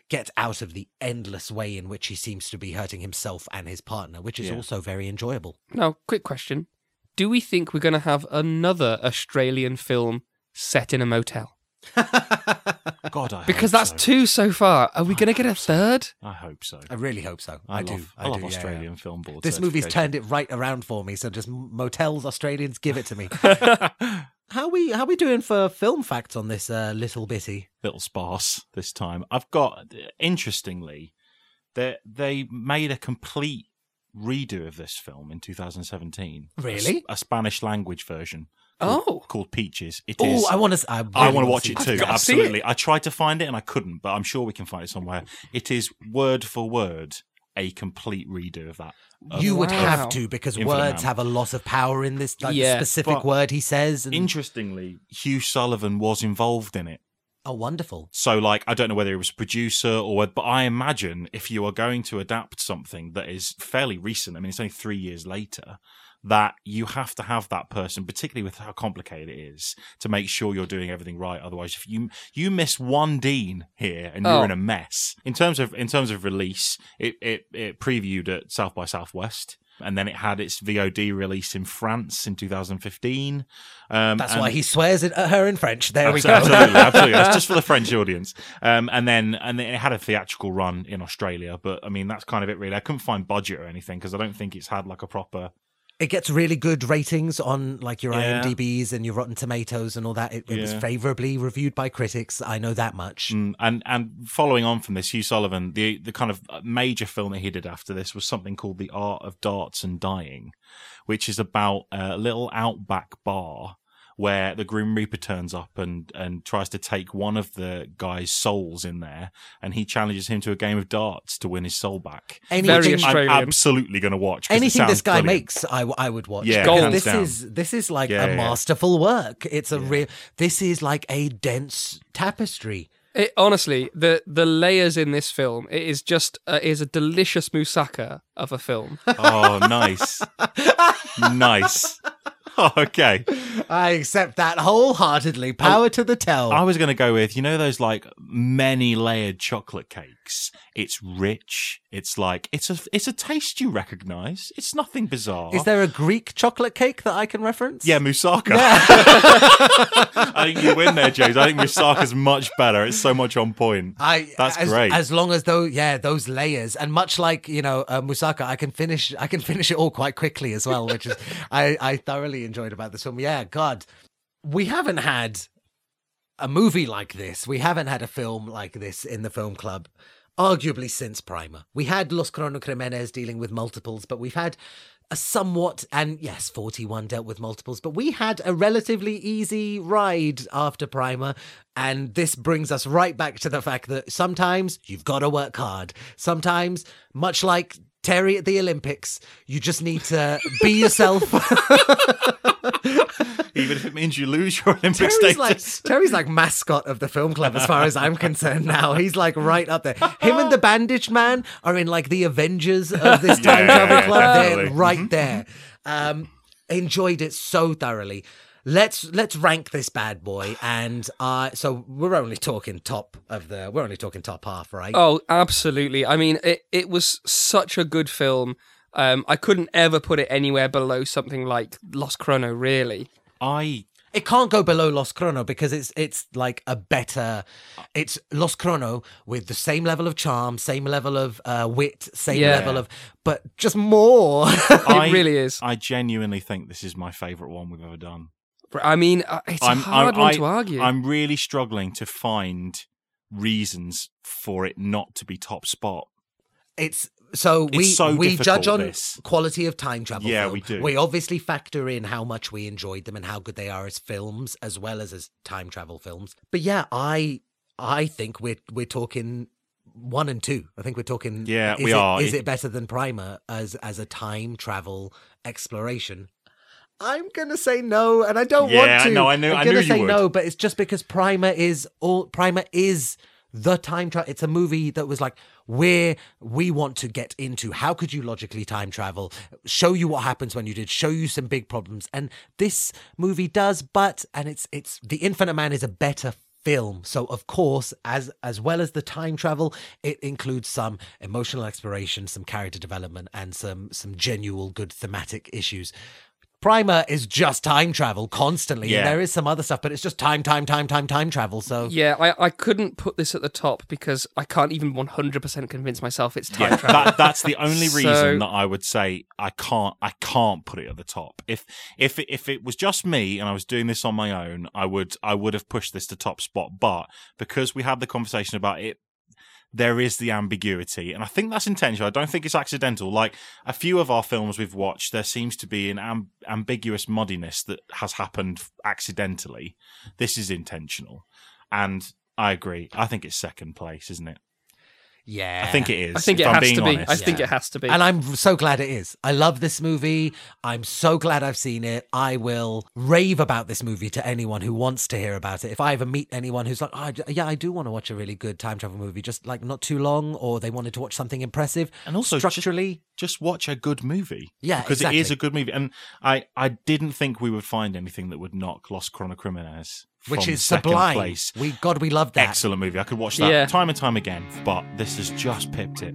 get out of the endless way in which he seems to be hurting himself and his partner, which is also very enjoyable. Now, quick question. Do we think we're going to have another Australian film set in a motel? God, I because hope that's so. Two so far. Are we going to get a third? I hope so. I really hope so. I love Australian film board. This movie's turned it right around for me. So just motels, Australians, give it to me. How we doing for film facts on this little bitty? Little sparse this time. I've got, interestingly, they made a complete redo of this film in 2017. Really? A Spanish language version. Called Peaches. It is. I want to watch it too. Absolutely. I tried to find it and I couldn't, but I'm sure we can find it somewhere. It is word for word a complete redo of that. You would have to, because words have a lot of power in this specific word he says. And interestingly, Hugh Sullivan was involved in it. Oh, wonderful. So, like, I don't know whether he was a producer or... But I imagine if you are going to adapt something that is fairly recent, I mean, it's only 3 years later, that you have to have that person, particularly with how complicated it is, to make sure you're doing everything right. Otherwise, if you miss one Dean here and you're in a mess. In terms of release, it previewed at South by Southwest, and then it had its VOD release in France in 2015. That's why he swears at her in French. There we go. Absolutely. That's just for the French audience. And then it had a theatrical run in Australia, but I mean that's kind of it really. I couldn't find budget or anything because I don't think it's had like a proper... It gets really good ratings on like your IMDb's and your Rotten Tomatoes and all that. It was favourably reviewed by critics. I know that much. And following on from this, Hugh Sullivan, the kind of major film that he did after this was something called The Art of Darts and Dying, which is about a little outback bar where the Grim Reaper turns up and tries to take one of the guy's souls in there, and he challenges him to a game of darts to win his soul back. Anything I'm absolutely going to watch. Anything this guy makes, I would watch. Yeah, hands down. This is like a masterful work. It's a real. This is like a dense tapestry. It, honestly, the layers in this film, it is just is a delicious moussaka of a film. Oh, nice, nice. Oh, okay. I accept that wholeheartedly. Power to the tell. I was going to go with, you know, those like many layered chocolate cakes. It's rich. It's like, it's a taste you recognise. It's nothing bizarre. Is there a Greek chocolate cake that I can reference? Yeah, moussaka. Yeah. I think you win there, James. I think Moussaka's much better. It's so much on point. That's great. As long as though, yeah, those layers, and much like Moussaka, I can finish it all quite quickly as well, which is I thoroughly enjoyed about this film. Yeah, God, we haven't had a movie like this. We haven't had a film like this in the film club, arguably since Primer. We had Los Cronocrímenes dealing with multiples, but we've had a somewhat, and yes, 41 dealt with multiples, but we had a relatively easy ride after Primer, and this brings us right back to the fact that sometimes you've got to work hard. Sometimes, much like Terry at the Olympics, you just need to be yourself. Even if it means you lose your Olympic status. Terry's like mascot of the film club as far as I'm concerned now. He's like right up there. Him and the Bandage Man are in like the Avengers of this time travel club. Definitely. They're right there. Enjoyed it so thoroughly. Let's rank this bad boy, and so we're only talking top half, right? Oh, absolutely. I mean, it was such a good film. I couldn't ever put it anywhere below something like Los Crono, really. It can't go below Los Crono because it's like a better... It's Los Crono with the same level of charm, same level of wit, same level of... But just more. It really is. I genuinely think this is my favourite one we've ever done. I mean, it's a hard one to argue. I'm really struggling to find reasons for it not to be top spot. We judge on this. Quality of time travel. Yeah, film. We do. We obviously factor in how much we enjoyed them and how good they are as films, as well as time travel films. But yeah, I think we're talking 1 and 2. I think we're talking. Yeah, we are. Is it better than Primer as a time travel exploration? I'm gonna say no, and I don't want to. Yeah, no, I knew you would. No, but it's just because Primer is the time travel. It's a movie that was like, where we want to get into how could you logically time travel, show you what happens when you did, show you some big problems, and this movie does. But and it's The Infinite Man is a better film, so of course, as well as the time travel, it includes some emotional exploration, some character development, and some genuine good thematic issues. Primer is just time travel constantly. Yeah. And there is some other stuff, but it's just time travel. So yeah, I couldn't put this at the top because I can't even 100% convince myself it's time travel. That's the only reason that I would say I can't put it at the top. If it was just me and I was doing this on my own, I would have pushed this to top spot. But because we had the conversation about it, there is the ambiguity, and I think that's intentional. I don't think it's accidental. Like a few of our films we've watched, there seems to be an ambiguous muddiness that has happened accidentally. This is intentional, and I agree. I think it's second place, isn't it? Yeah. I think it is. I think it has to be. I think it has to be. And I'm so glad it is. I love this movie. I'm so glad I've seen it. I will rave about this movie to anyone who wants to hear about it. If I ever meet anyone who's like, oh, yeah, I do want to watch a really good time travel movie, just like not too long, or they wanted to watch something impressive. And also structurally, just watch a good movie. Yeah, because exactly. It is a good movie. And I didn't think we would find anything that would knock Los Cronocrímenes, which is sublime. Place. We love that. Excellent movie. I could watch that time and time again, but this has just pipped it.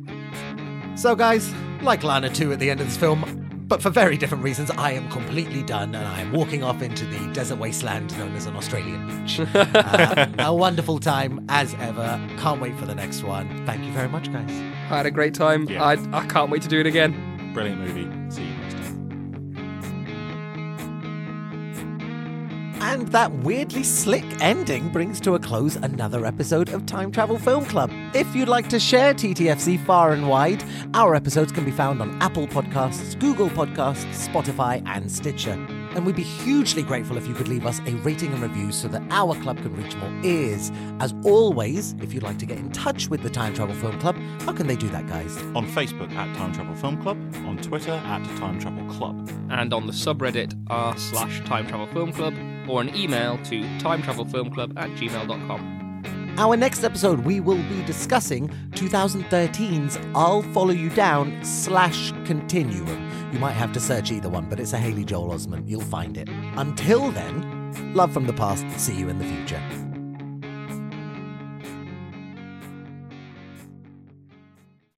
So guys, like Lana 2 at the end of this film, but for very different reasons, I am completely done and I am walking off into the desert wasteland known as an Australian beach. A wonderful time as ever. Can't wait for the next one. Thank you very much, guys. I had a great time. Yeah. I can't wait to do it again. Brilliant movie. See you. And that weirdly slick ending brings to a close another episode of Time Travel Film Club. If you'd like to share TTFC far and wide, our episodes can be found on Apple Podcasts, Google Podcasts, Spotify, and Stitcher. And we'd be hugely grateful if you could leave us a rating and review so that our club can reach more ears. As always, if you'd like to get in touch with the Time Travel Film Club, how can they do that, guys? On Facebook at Time Travel Film Club, on Twitter at Time Travel Club, and on the subreddit r/Time Travel Film Club, or an email to timetravelfilmclub@gmail.com. Our next episode, we will be discussing 2013's I'll Follow You Down / Continuum. You might have to search either one, but it's a Hayley Joel Osment. You'll find it. Until then, love from the past. See you in the future.